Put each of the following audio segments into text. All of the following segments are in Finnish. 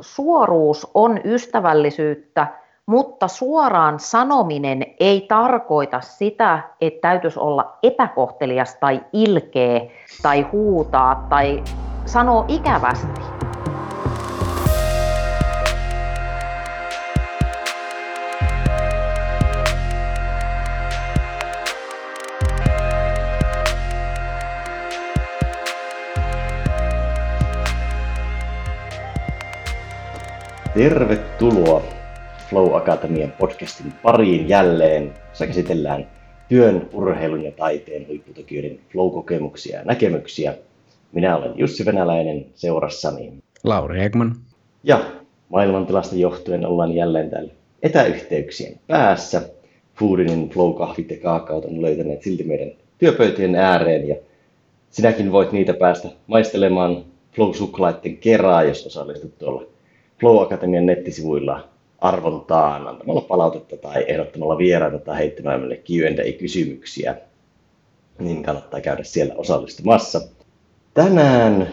suoruus on ystävällisyyttä, mutta suoraan sanominen ei tarkoita sitä, että täytyisi olla epäkohtelias tai ilkeä tai huutaa tai sanoa ikävästi. Tervetuloa Flow Akatemian podcastin pariin jälleen, jossa käsitellään työn, urheilun ja taiteen huipputekijöiden flow-kokemuksia ja näkemyksiä. Minä olen Jussi Venäläinen, seurassani Lauri Eggman. Ja maailmantilasta johtuen ollaan jälleen täällä etäyhteyksien päässä. Foodin and flow-kahvit ja kaakaot on löytäneet silti meidän työpöytien ääreen. Ja sinäkin voit niitä päästä maistelemaan flow-suklaitten kerää, jos osallistut tuolla Flow Akatemian nettisivuilla arvontaan antamalla palautetta tai ehdottamalla vieraita tai heittämään meille Q&A-kysymyksiä, niin kannattaa käydä siellä osallistumassa. Tänään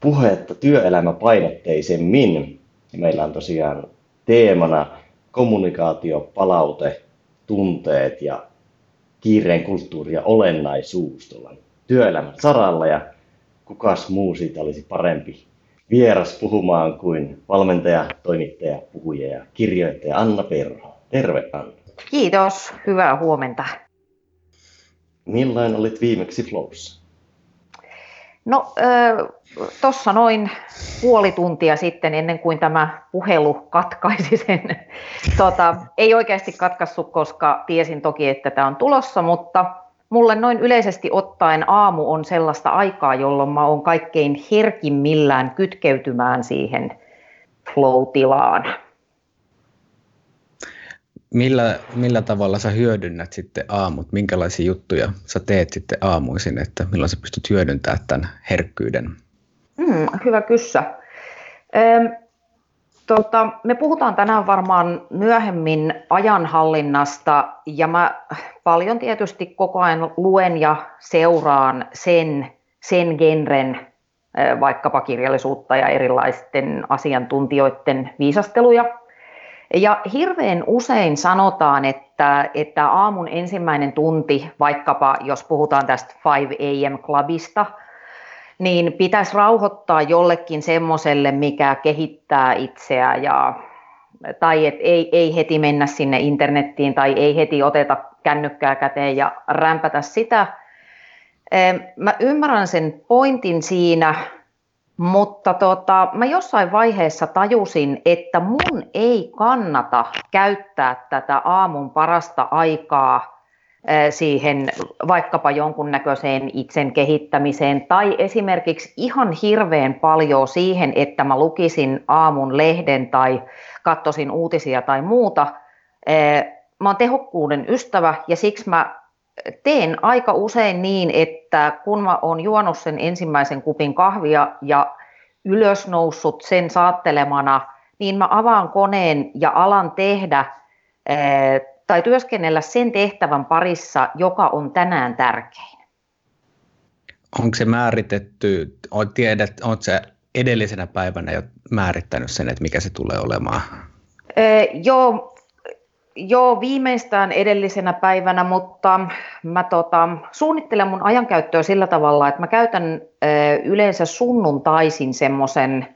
puhetta työelämäpainotteisemmin. Meillä on tosiaan teemana kommunikaatio, palaute, tunteet ja kiireen kulttuuri ja olennaisuus tuolla työelämän saralla, ja kukas muu siitä olisi parempi vieras puhumaan kuin valmentaja, toimittaja, puhuja ja kirjoittaja Anna Perho. Terve, Anna. Kiitos, hyvää huomenta. Milloin olit viimeksi Flowssa? No, tuossa noin puoli tuntia sitten, ennen kuin tämä puhelu katkaisi sen. Ei oikeasti katkaissut, koska tiesin toki, että tämä on tulossa, mutta mulle noin yleisesti ottaen aamu on sellaista aikaa, jolloin mä oon kaikkein herkimmillään kytkeytymään siihen flow-tilaan. Millä tavalla sä hyödynnät sitten aamut? Minkälaisia juttuja sä teet sitten aamuisin, että milloin sä pystyt hyödyntämään tämän herkkyyden? Hyvä kyssä. Me puhutaan tänään varmaan myöhemmin ajanhallinnasta, ja mä paljon tietysti koko ajan luen ja seuraan sen genren vaikkapa kirjallisuutta ja erilaisten asiantuntijoiden viisasteluja. Ja hirveän usein sanotaan, että aamun ensimmäinen tunti, vaikkapa jos puhutaan tästä 5 a.m. clubista, niin pitäisi rauhoittaa jollekin semmoiselle, mikä kehittää itseä, tai et ei heti mennä sinne internettiin tai ei heti oteta kännykkää käteen ja rämpätä sitä. Mä ymmärrän sen pointin siinä, mutta mä jossain vaiheessa tajusin, että mun ei kannata käyttää tätä aamun parasta aikaa siihen vaikkapa jonkunnäköiseen itsen kehittämiseen tai esimerkiksi ihan hirveän paljon siihen, että mä lukisin aamun lehden tai katsoisin uutisia tai muuta. Mä oon tehokkuuden ystävä, ja siksi mä teen aika usein niin, että kun mä oon juonut sen ensimmäisen kupin kahvia ja ylös noussut sen saattelemana, niin mä avaan koneen ja alan tehdä tai työskennellä sen tehtävän parissa, joka on tänään tärkein. Onko se määritetty, oletko sä edellisenä päivänä jo määrittänyt sen, että mikä se tulee olemaan? Joo, viimeistään edellisenä päivänä, mutta mä suunnittelen mun ajankäyttöä sillä tavalla, että mä käytän yleensä sunnuntaisin semmoisen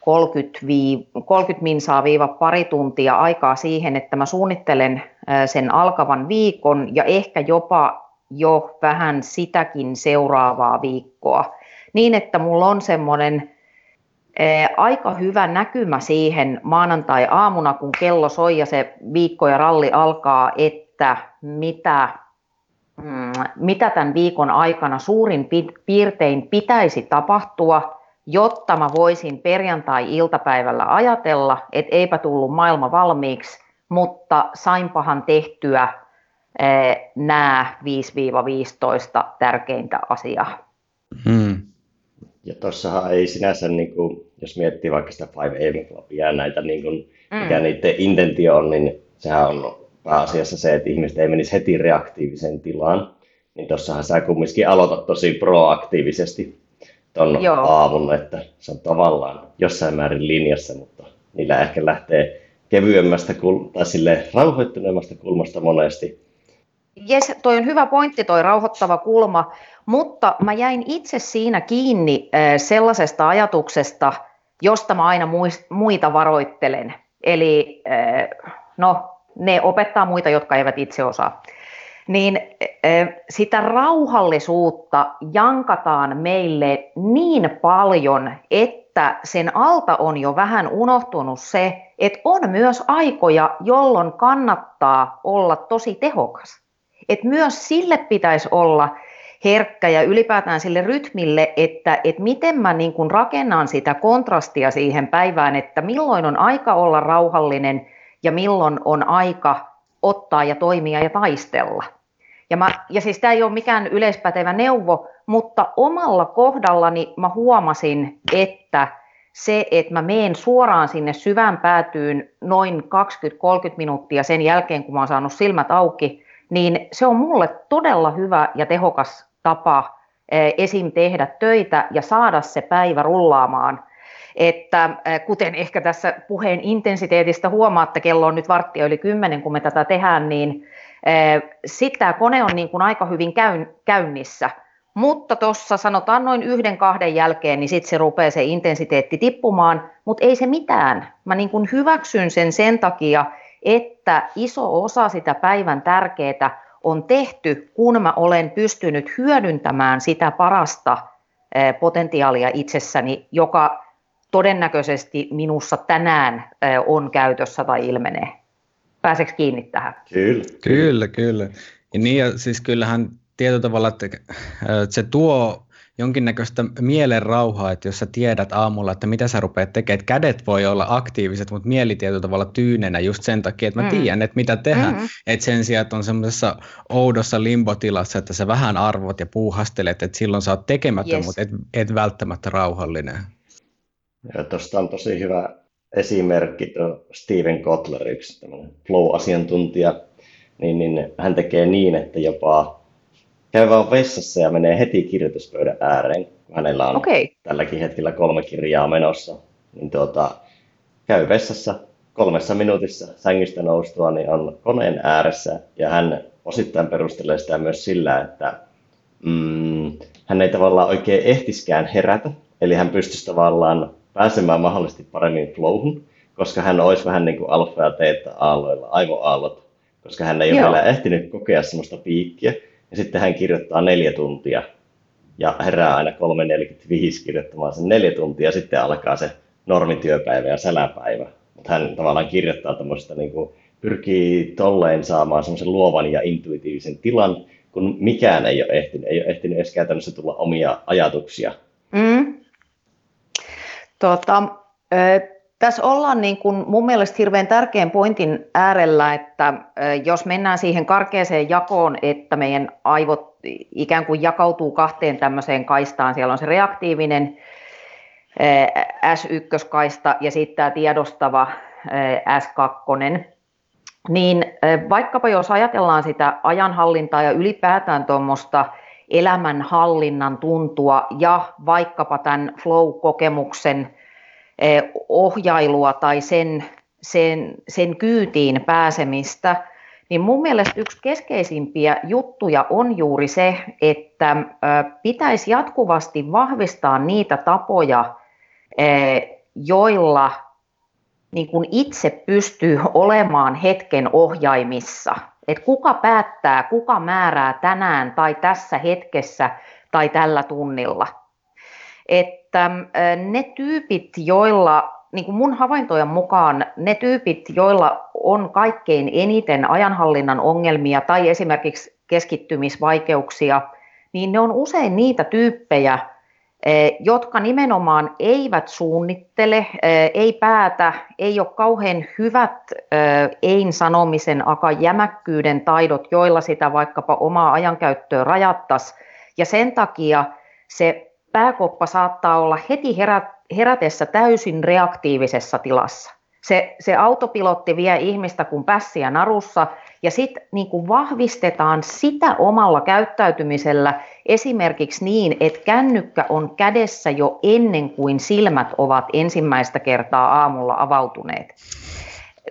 30-pari tuntia aikaa siihen, että mä suunnittelen sen alkavan viikon ja ehkä jopa jo vähän sitäkin seuraavaa viikkoa, niin että mulla on semmoinen aika hyvä näkymä siihen maanantai-aamuna, kun kello soi ja se viikko ja ralli alkaa, että mitä tämän viikon aikana suurin piirtein pitäisi tapahtua, jotta mä voisin perjantai-iltapäivällä ajatella, että eipä tullut maailma valmiiksi, mutta sainpahan tehtyä nämä 5-15 tärkeintä asiaa. Ja tuossahan ei sinänsä, niin kun, jos miettii vaikka sitä 5 a.m. clubia ja näitä, niin kun, mikä niiden intentio on, niin sehän on pääasiassa se, että ihmiset ei menisi heti reaktiiviseen tilaan. Niin tuossahan sä kumminkin aloitat tosi proaktiivisesti tuon aamun, että se on tavallaan jossain määrin linjassa, mutta niillä ehkä lähtee kevyemmästä tai sille rauhoittuneemmasta kulmasta monesti. Jes, toi on hyvä pointti, toi rauhoittava kulma, mutta mä jäin itse siinä kiinni sellaisesta ajatuksesta, josta mä aina muita varoittelen. Eli no, ne opettaa muita, jotka eivät itse osaa. Niin sitä rauhallisuutta jankataan meille niin paljon, että sen alta on jo vähän unohtunut se, että on myös aikoja, jolloin kannattaa olla tosi tehokas. Et myös sille pitäisi olla herkkä ja ylipäätään sille rytmille, että miten mä niin kun rakennan sitä kontrastia siihen päivään, että milloin on aika olla rauhallinen ja milloin on aika ottaa ja toimia ja taistella. Ja siis tämä ei ole mikään yleispätevä neuvo, mutta omalla kohdallani mä huomasin, että se, että mä menen suoraan sinne syvään päätyyn noin 20-30 minuuttia sen jälkeen, kun mä oon saanut silmät auki, niin se on mulle todella hyvä ja tehokas tapa esim. Tehdä töitä ja saada se päivä rullaamaan. Että, kuten ehkä tässä puheen intensiteetistä huomaatte, kello on nyt 10:15, kun me tätä tehdään, niin sitten tämä kone on niin kuin aika hyvin käynnissä. Mutta tuossa sanotaan noin 1-2 jälkeen, niin sitten se rupeaa se intensiteetti tippumaan, mutta ei se mitään. Mä niin kuin hyväksyn sen takia, että iso osa sitä päivän tärkeää on tehty, kun mä olen pystynyt hyödyntämään sitä parasta potentiaalia itsessäni, joka todennäköisesti minussa tänään on käytössä tai ilmenee. Pääseekö kiinni tähän? Kyllä. Ja niin, ja siis kyllähän tietyllä tavalla, että se tuo jonkinnäköistä mielen rauhaa, että jos sä tiedät aamulla, että mitä sä rupeat tekemään, että kädet voi olla aktiiviset, mutta mieli tietyllä tavalla tyynenä just sen takia, että mä tiedän, että mitä tehdään. Että sen sijaan, että on semmoisessa oudossa limbotilassa, että sä vähän arvot ja puuhastelet, että silloin sä oot tekemätön, mutta et välttämättä rauhallinen. Tuosta on tosi hyvä esimerkki, tuo Steven Kotler, yksi flow-asiantuntija, niin hän tekee niin, että jopa käy vaan vessassa ja menee heti kirjoituspöydän ääreen, kun hänellä on tälläkin hetkellä 3 kirjaa menossa. Niin käy vessassa 3 minuutissa sängystä noustua, niin on koneen ääressä. Ja hän osittain perustelee sitä myös sillä, että hän ei tavallaan oikein ehtiskään herätä. Eli hän pystyisi tavallaan pääsemään mahdollisesti paremmin flowhun, koska hän olisi vähän niin kuin alfa- ja teeta-aalloilla, aivoaallot, koska hän ei ole vielä ehtinyt kokea sellaista piikkiä. Ja sitten hän kirjoittaa 4 tuntia ja herää aina 3:45 kirjoittamaan sen 4 tuntia ja sitten alkaa se normityöpäivä ja säläpäivä. Mutta hän tavallaan kirjoittaa tämmöistä, niin kuin pyrkii tolleen saamaan semmoisen luovan ja intuitiivisen tilan, kun mikään ei ole ehtinyt edes käytännössä tulla omia ajatuksia. Tässä ollaan niin kuin mun mielestä hirveän tärkeän pointin äärellä, että jos mennään siihen karkeaseen jakoon, että meidän aivot ikään kuin jakautuu 2 tämmöiseen kaistaan, siellä on se reaktiivinen S1-kaista ja sitten tämä tiedostava S2, niin vaikkapa jos ajatellaan sitä ajanhallintaa ja ylipäätään tuommoista elämänhallinnan tuntua ja vaikkapa tämän flow-kokemuksen ohjailua tai sen kyytiin pääsemistä, niin mun mielestä yksi keskeisimpiä juttuja on juuri se, että pitäisi jatkuvasti vahvistaa niitä tapoja, joilla niin kun itse pystyy olemaan hetken ohjaimissa. Et kuka päättää, kuka määrää tänään tai tässä hetkessä tai tällä tunnilla. Että ne tyypit, joilla, niin kuin mun havaintojen mukaan, ne tyypit, joilla on kaikkein eniten ajanhallinnan ongelmia tai esimerkiksi keskittymisvaikeuksia, niin ne on usein niitä tyyppejä, jotka nimenomaan eivät suunnittele, ei päätä, ei ole kauhean hyvät ei-sanomisen jämäkkyyden taidot, joilla sitä vaikkapa omaa ajankäyttöä rajattaisiin. Ja sen takia se pääkoppa saattaa olla heti herätessä täysin reaktiivisessa tilassa. Se autopilotti vie ihmistä kuin pässiä narussa Ja sitten niin vahvistetaan sitä omalla käyttäytymisellä esimerkiksi niin, että kännykkä on kädessä jo ennen kuin silmät ovat ensimmäistä kertaa aamulla avautuneet,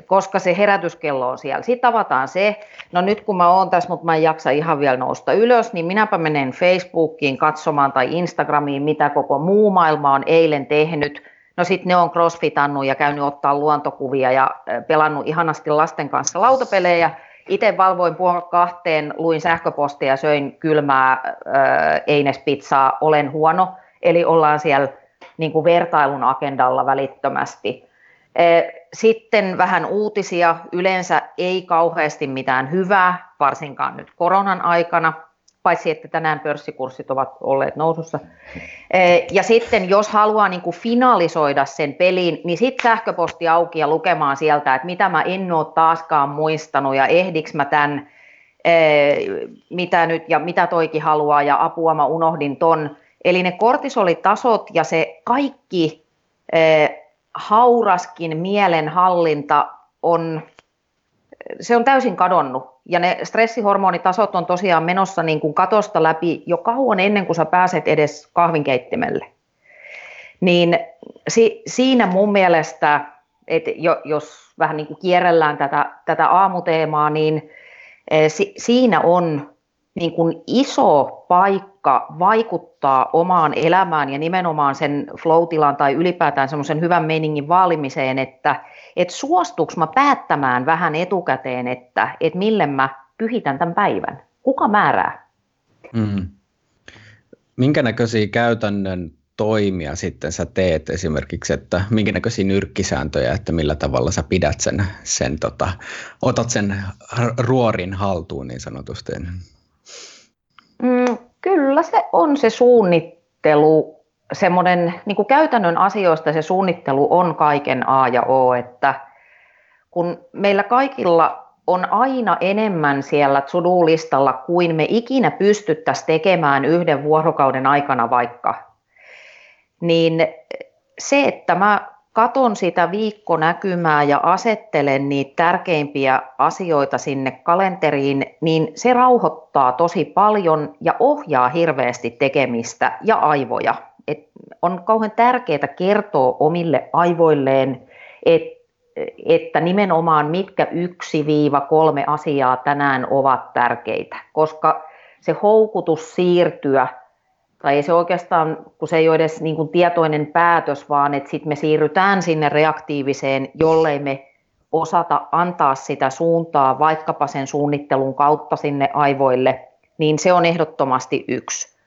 koska se herätyskello on siellä. Sitten avataan se, no nyt kun mä oon tässä, mutta mä en jaksa ihan vielä nousta ylös, niin minäpä menen Facebookiin katsomaan tai Instagramiin, mitä koko muu maailma on eilen tehnyt. No sitten ne on crossfitannut ja käynyt ottaa luontokuvia ja pelannut ihanasti lasten kanssa lautapelejä. Itse valvoin 1:30, luin sähköpostia, söin kylmää einespizzaa, olen huono. Eli ollaan siellä niin kuin vertailun agendalla välittömästi. Sitten vähän uutisia, yleensä ei kauheasti mitään hyvää, varsinkaan nyt koronan aikana, paitsi että tänään pörssikurssit ovat olleet nousussa. Ja sitten jos haluaa niin kuin finalisoida sen pelin, niin sitten sähköposti auki ja lukemaan sieltä, että mitä mä en ole taaskaan muistanut ja ehdiks mä tämän, mitä nyt ja mitä toikin haluaa ja apua mä unohdin ton. Eli ne kortisolitasot ja se kaikki hauraskin mielenhallinta on täysin kadonnut. Ja ne stressihormonitasot on tosiaan menossa niin kuin katosta läpi jo kauan ennen kuin sä pääset edes kahvinkeittimelle. Niin siinä mun mielestä, että jos vähän niin kuin kierrellään tätä aamuteemaa, niin siinä on niin kuin iso paikka vaikuttaa omaan elämään ja nimenomaan sen flow-tilan tai ylipäätään semmoisen hyvän meiningin vaalimiseen, että suostuks mä päättämään vähän etukäteen, että mille mä pyhitän tämän päivän. Kuka määrää? Mm. Minkä näköisiä käytännön toimia sitten sä teet esimerkiksi, että minkä näköisiä nyrkkisääntöjä, että millä tavalla sä pidät sen otat sen ruorin haltuun niin sanotusti? Kyllä se on se suunnittelu, semmoinen niin kuin käytännön asioista se suunnittelu on kaiken A ja O, että kun meillä kaikilla on aina enemmän siellä to-do-listalla kuin me ikinä pystyttäisiin tekemään yhden vuorokauden aikana vaikka, niin se, että mä katon sitä viikkonäkymää ja asettelen niitä tärkeimpiä asioita sinne kalenteriin, niin se rauhoittaa tosi paljon ja ohjaa hirveästi tekemistä ja aivoja. Et on kauhean tärkeää kertoa omille aivoilleen, että nimenomaan mitkä 1-3 asiaa tänään ovat tärkeitä, koska se houkutus siirtyä, tai ei se oikeastaan, kun se ei ole edes niin kuin tietoinen päätös, vaan että sitten me siirrytään sinne reaktiiviseen, jollei me osata antaa sitä suuntaa vaikkapa sen suunnittelun kautta sinne aivoille, niin se on ehdottomasti yksi.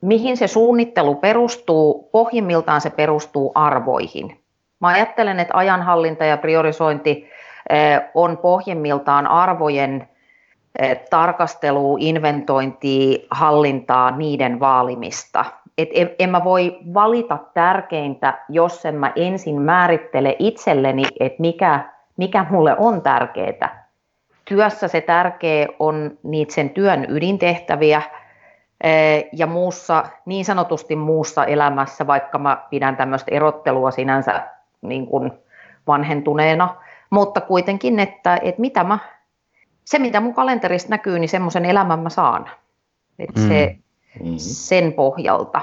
Mihin se suunnittelu perustuu? Pohjimmiltaan se perustuu arvoihin. Mä ajattelen, että ajanhallinta ja priorisointi on pohjimmiltaan arvojen tarkastelua, inventointia, hallintaa, niiden vaalimista. Et en mä voi valita tärkeintä, jos en mä ensin määrittele itselleni, että mikä mulle on tärkeää. Työssä se tärkeä on niitä sen työn ydintehtäviä ja muussa, niin sanotusti muussa elämässä, vaikka mä pidän tämmöistä erottelua sinänsä niin kuin vanhentuneena, mutta kuitenkin, että mitä mä se, mitä mun kalenterista näkyy, niin semmoisen elämän mä saan. Sen pohjalta.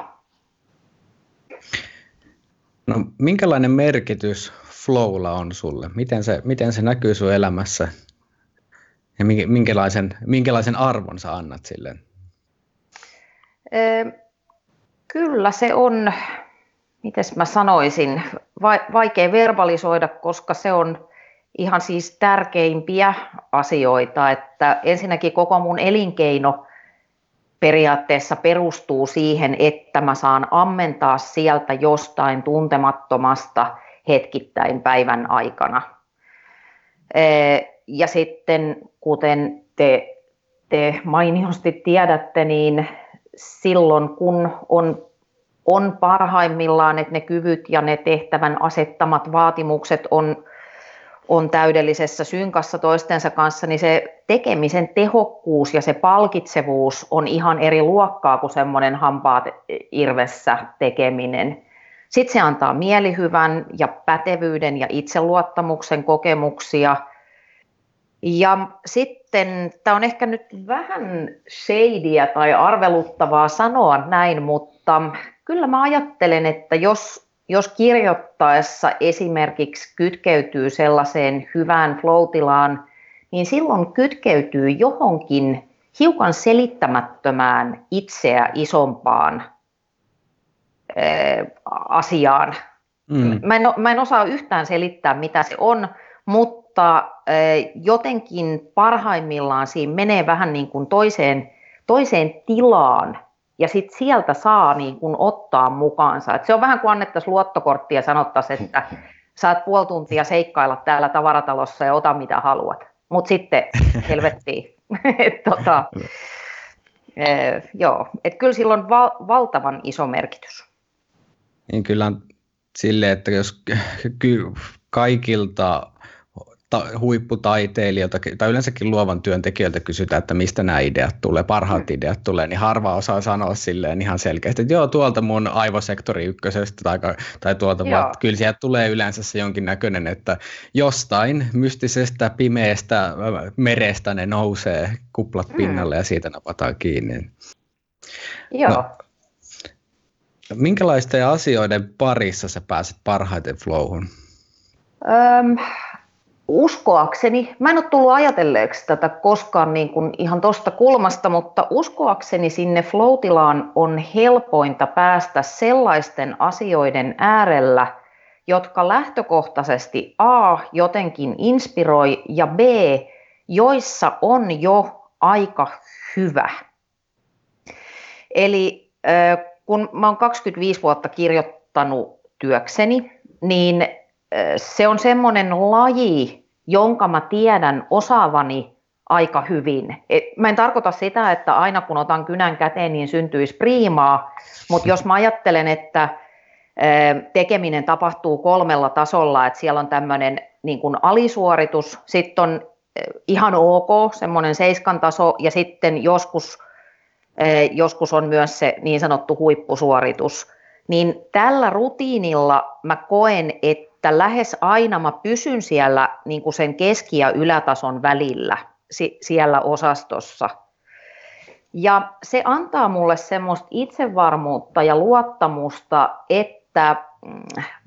No, minkälainen merkitys flowlla on sulle? Miten se näkyy sun elämässä? Ja minkälaisen arvon sä annat sille? Kyllä se on, mites mä sanoisin, vaikea verbalisoida, koska se on ihan siis tärkeimpiä asioita, että ensinnäkin koko mun elinkeino periaatteessa perustuu siihen, että mä saan ammentaa sieltä jostain tuntemattomasta hetkittäin päivän aikana. Ja sitten kuten te mainiosti tiedätte, niin silloin kun on parhaimmillaan, että ne kyvyt ja ne tehtävän asettamat vaatimukset on täydellisessä synkassa toistensa kanssa, niin se tekemisen tehokkuus ja se palkitsevuus on ihan eri luokkaa kuin semmoinen hampaat irvessä tekeminen. Sitten se antaa mielihyvän ja pätevyyden ja itseluottamuksen kokemuksia. Ja sitten, tämä on ehkä nyt vähän shadya tai arveluttavaa sanoa näin, mutta kyllä mä ajattelen, että jos kirjoittaessa esimerkiksi kytkeytyy sellaiseen hyvään flow-tilaan, niin silloin kytkeytyy johonkin hiukan selittämättömään itseä isompaan asiaan. Mm. Mä en osaa yhtään selittää, mitä se on, mutta jotenkin parhaimmillaan siinä menee vähän niin kuin toiseen tilaan ja sitten sieltä saa niin kuin ottaa mukaansa. Et se on vähän kuin annettaisiin luottokorttia ja sanottaisiin, että saat puoli tuntia seikkailla täällä tavaratalossa ja ota mitä haluat. Mutta sitten helvettiin. Kyllä sillä on valtavan iso merkitys. Niin kyllä sille, että jos kaikilta huipputaiteilijoilta tai yleensäkin luovan työntekijöiltä kysytään, että mistä nämä ideat tulee, parhaat ideat tulee, niin harva osaa sanoa silleen ihan selkeästi, että joo, tuolta mun aivosektori ykkösestä tai tuolta, vaan kyllä sieltä tulee yleensä se jonkinnäköinen, että jostain mystisestä pimeästä merestä ne nousee kuplat pinnalle ja siitä napataan kiinni. Joo. No, minkälaisten asioiden parissa sä pääset parhaiten flowhun? Uskoakseni, mä en ole tullut ajatelleeksi tätä koskaan niin kuin ihan tuosta kulmasta, mutta uskoakseni sinne flow-tilaan on helpointa päästä sellaisten asioiden äärellä, jotka lähtökohtaisesti A, jotenkin inspiroi ja B, joissa on jo aika hyvä. Eli kun mä oon 25 vuotta kirjoittanut työkseni, niin se on semmoinen laji, jonka mä tiedän osaavani aika hyvin. Mä en tarkoita sitä, että aina kun otan kynän käteen, niin syntyisi priimaa, mutta jos mä ajattelen, että tekeminen tapahtuu 3 tasolla, että siellä on tämmöinen niin kuin alisuoritus, sitten on ihan ok, semmoinen 7 taso, ja sitten joskus on myös se niin sanottu huippusuoritus, niin tällä rutiinilla mä koen, että lähes aina mä pysyn siellä niin kuin sen keski- ja ylätason välillä, siellä osastossa. Ja se antaa mulle semmoista itsevarmuutta ja luottamusta, että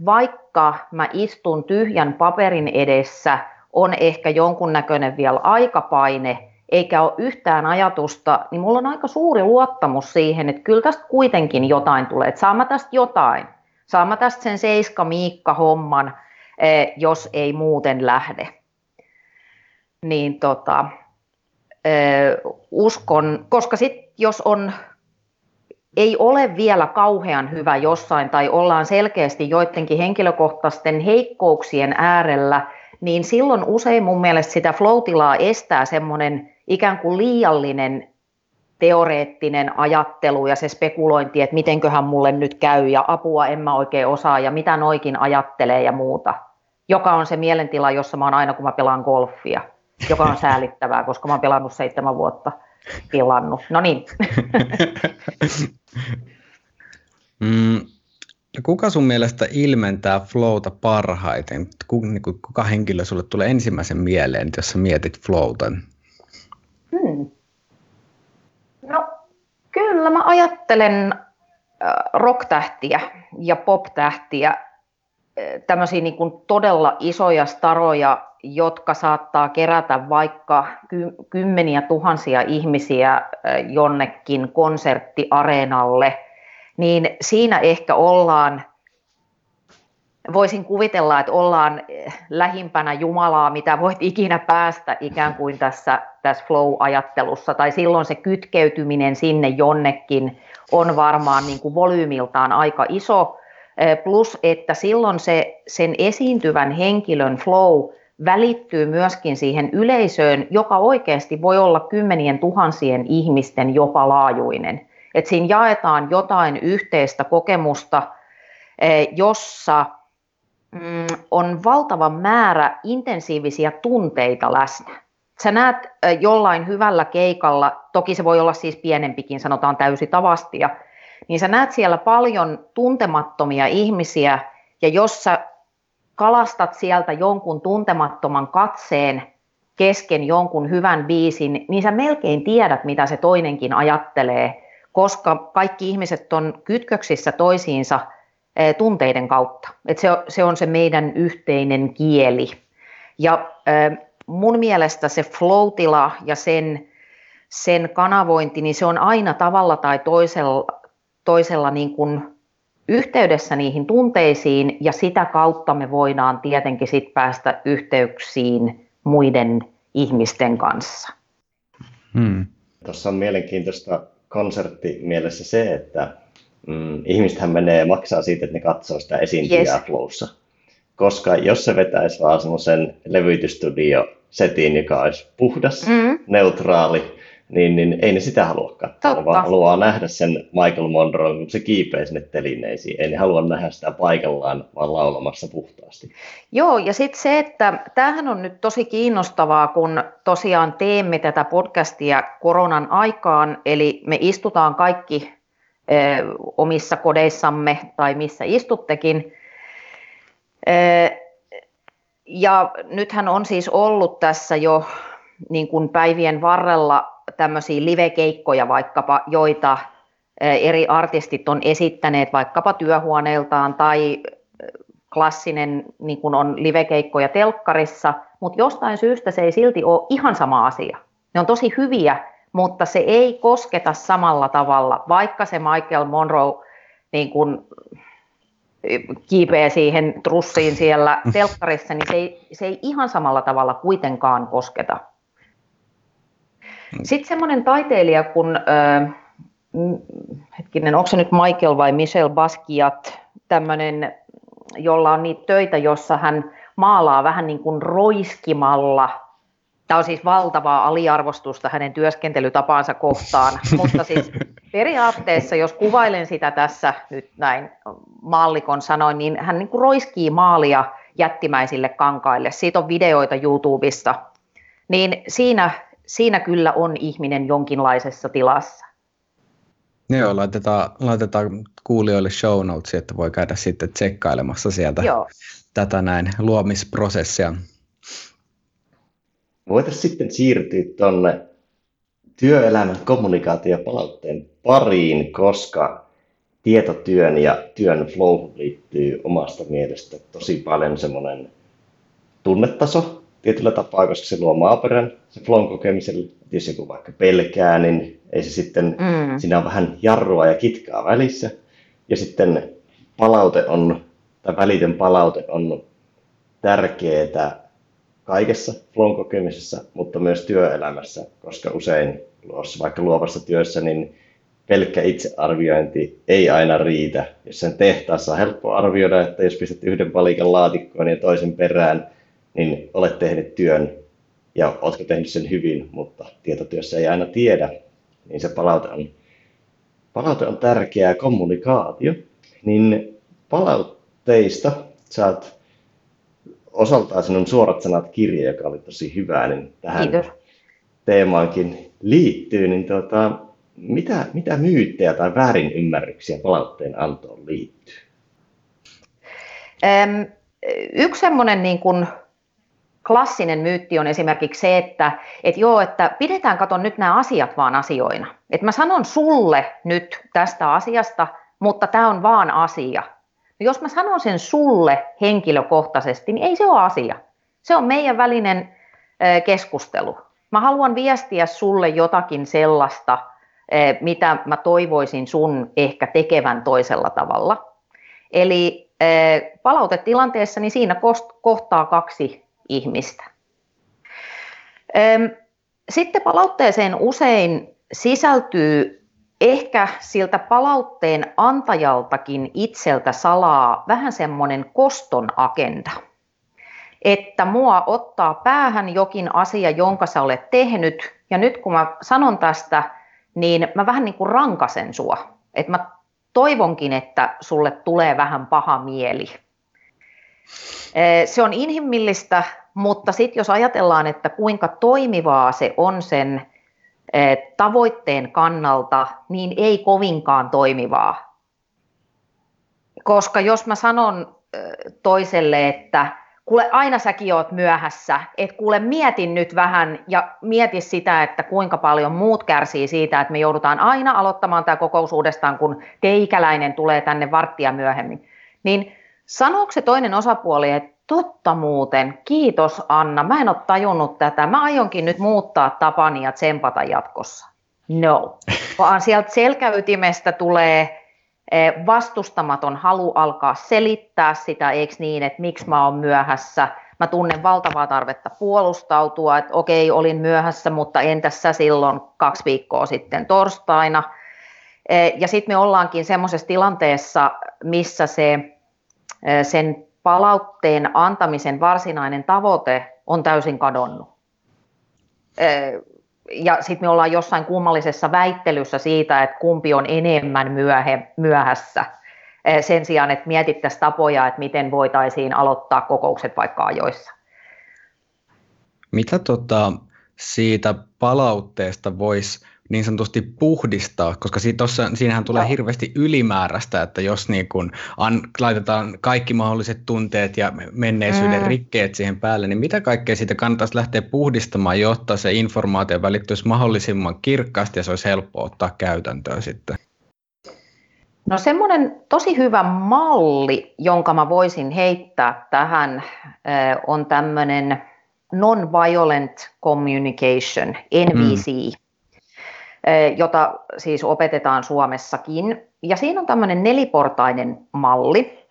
vaikka mä istun tyhjän paperin edessä, on ehkä jonkunnäköinen vielä aikapaine, eikä ole yhtään ajatusta, niin mulla on aika suuri luottamus siihen, että kyllä tästä kuitenkin jotain tulee, että saan mä tästä jotain. Saan mä tästä sen 7-miikka-homman, jos ei muuten lähde. Niin uskon, koska sitten jos ei ole vielä kauhean hyvä jossain tai ollaan selkeästi joidenkin henkilökohtaisten heikkouksien äärellä, niin silloin usein mun mielestä sitä flow-tilaa estää semmoinen ikään kuin liiallinen teoreettinen ajattelu ja se spekulointi, että mitenköhän mulle nyt käy ja apua en mä oikein osaa ja mitä noikin ajattelee ja muuta, joka on se mielentila, jossa mä oon aina kun mä pelaan golfia, joka on säälittävää, koska mä oon pelannut 7 vuotta. Pilannut, no niin. Kuka sun mielestä ilmentää flowta parhaiten? Kuka henkilö sulle tulee ensimmäisen mieleen, jos sä mietit flowta? No kyllä mä ajattelen rock-tähtiä ja pop-tähtiä, tämmöisiä niin kuin todella isoja staroja, jotka saattaa kerätä vaikka kymmeniä tuhansia ihmisiä jonnekin konserttiareenalle, niin siinä ehkä ollaan, voisin kuvitella, että ollaan lähimpänä Jumalaa, mitä voit ikinä päästä ikään kuin tässä flow-ajattelussa, tai silloin se kytkeytyminen sinne jonnekin on varmaan niin kuin volyymiltaan aika iso, plus että silloin sen esiintyvän henkilön flow välittyy myöskin siihen yleisöön, joka oikeasti voi olla kymmenien tuhansien ihmisten jopa laajuinen. Et siinä jaetaan jotain yhteistä kokemusta, jossa on valtava määrä intensiivisiä tunteita läsnä. Sä näet jollain hyvällä keikalla, toki se voi olla siis pienempikin, sanotaan täysitavastia, niin sä näet siellä paljon tuntemattomia ihmisiä, ja jos sä kalastat sieltä jonkun tuntemattoman katseen, kesken jonkun hyvän biisin, niin sä melkein tiedät, mitä se toinenkin ajattelee, koska kaikki ihmiset on kytköksissä toisiinsa tunteiden kautta. Et se on se meidän yhteinen kieli. Ja mun mielestä se flow-tila ja sen kanavointi, niin se on aina tavalla tai toisella niin kuin yhteydessä niihin tunteisiin, ja sitä kautta me voidaan tietenkin sit päästä yhteyksiin muiden ihmisten kanssa. Tuossa on mielenkiintoista konserttimielessä se, että ihmisethän menee maksaa siitä, että ne katsoo sitä esiintyjää flowssa. Koska jos se vetäisi vaan semmoisen levytysstudio-setin, joka olisi puhdas, neutraali, niin ei ne sitä halua katsoa, vaan haluaa nähdä sen Michael Monroe, kun se kiipee sinne telineisiin. Ei ne halua nähdä sitä paikallaan, vaan laulamassa puhtaasti. Joo, ja sitten se, että tämähän on nyt tosi kiinnostavaa, kun tosiaan teemme tätä podcastia koronan aikaan, eli me istutaan kaikki omissa kodeissamme tai missä istuttekin. Ja nythän on siis ollut tässä jo niin kuin päivien varrella tämmöisiä livekeikkoja vaikkapa, joita eri artistit on esittäneet vaikkapa työhuoneeltaan, tai klassinen niin kuin on livekeikkoja telkkarissa, mutta jostain syystä se ei silti ole ihan sama asia. Ne on tosi hyviä, mutta se ei kosketa samalla tavalla, vaikka se Michael Monroe niin kuin kiipeä siihen trussiin siellä telkkarissa, niin se ei ihan samalla tavalla kuitenkaan kosketa. Sitten semmoinen taiteilija kuin, onko se nyt Michael vai Michel Basquiat, tämmöinen, jolla on niitä töitä, jossa hän maalaa vähän niin kuin roiskimalla. Tämä on siis valtavaa aliarvostusta hänen työskentelytapaansa kohtaan, mutta siis periaatteessa, jos kuvailen sitä tässä nyt näin maallikon sanoin, niin hän niin kuin roiskii maalia jättimäisille kankaille. Siitä on videoita YouTubesta. Niin siinä kyllä on ihminen jonkinlaisessa tilassa. Joo, laitetaan kuulijoille show notesia, että voi käydä sitten tsekkailemassa sieltä tätä näin luomisprosessia. Voitaisiin sitten siirtyä tuonne työelämän kommunikaatiopalautteen pariin, koska tietotyön ja työn flow liittyy omasta mielestä tosi paljon semmoinen tunnetaso tietyllä tapaa, koska se luo maaperän se flown kokemiselle. Jos joku vaikka pelkää, niin ei se sitten, siinä on vähän jarrua ja kitkaa välissä. Ja sitten välitön palaute on tärkeää kaikessa flown kokemisessa, mutta myös työelämässä, koska usein vaikka luovassa työssä, niin pelkkä itsearviointi ei aina riitä. Jos sen tehtaassa on helppo arvioida, että jos pistät yhden valikan laatikkoon ja toisen perään, niin olet tehnyt työn ja oletko tehnyt sen hyvin, mutta tietotyössä ei aina tiedä, niin se palaute on tärkeää, kommunikaatio. Niin palautteista saat osaltaan sinun Suorat sanat -kirja, joka oli tosi hyvä, niin tähän teemaankin liittyy, niin mitä myyttejä tai väärinymmärryksiä palautteen antoon liittyy? Yksi semmoinen niin kuin klassinen myytti on esimerkiksi se, että pidetään katon nyt nämä asiat vaan asioina. Et mä sanon sulle nyt tästä asiasta, mutta tämä on vaan asia. Jos mä sanon sen sulle henkilökohtaisesti, niin ei se ole asia. Se on meidän välinen keskustelu. Mä haluan viestiä sulle jotakin sellaista, mitä mä toivoisin sun ehkä tekevän toisella tavalla. Eli palautetilanteessa niin siinä kohtaa kaksi ihmistä. Sitten palautteeseen usein sisältyy ehkä siltä palautteen antajaltakin itseltä salaa vähän semmoinen koston agenda, että mua ottaa päähän jokin asia, jonka sä olet tehnyt, ja nyt kun mä sanon tästä, niin mä vähän niin kuin rankasen sua, että mä toivonkin, että sulle tulee vähän paha mieli. Se on inhimillistä, mutta sitten jos ajatellaan, että kuinka toimivaa se on sen tavoitteen kannalta, niin ei kovinkaan toimivaa. Koska jos mä sanon toiselle, että kuule aina säkin oot myöhässä, et kuule mieti nyt vähän ja mieti sitä, että kuinka paljon muut kärsii siitä, että me joudutaan aina aloittamaan tämä kokous uudestaan, kun teikäläinen tulee tänne varttia myöhemmin. Niin sanooko se toinen osapuoli, että totta muuten, kiitos Anna, mä en ole tajunnut tätä, mä aionkin nyt muuttaa tapani ja tsempata jatkossa. No, vaan sieltä selkäytimestä tulee vastustamaton halu alkaa selittää sitä, eikö niin, että miksi mä oon myöhässä. Mä tunnen valtavaa tarvetta puolustautua, että okei, olin myöhässä, mutta entäs sä silloin 2 viikkoa sitten torstaina. Ja sitten me ollaankin semmoisessa tilanteessa, missä sen palautteen antamisen varsinainen tavoite on täysin kadonnut. Ja sitten me ollaan jossain kummallisessa väittelyssä siitä, että kumpi on enemmän myöhässä sen sijaan, että mietittäisiin tapoja, että miten voitaisiin aloittaa kokoukset vaikka ajoissa. Mitä siitä palautteesta voisi niin sanotusti puhdistaa, koska siinähän tulee hirveästi ylimääräistä, että jos niin kun laitetaan kaikki mahdolliset tunteet ja menneisyyden rikkeet siihen päälle, niin mitä kaikkea siitä kannattaisi lähteä puhdistamaan, jotta se informaatio välittyisi mahdollisimman kirkkaasti ja se olisi helppo ottaa käytäntöön sitten? No semmoinen tosi hyvä malli, jonka mä voisin heittää tähän, on tämmöinen non-violent communication, NVC. Jota siis opetetaan Suomessakin. Ja siinä on tämmöinen 4-portainen malli,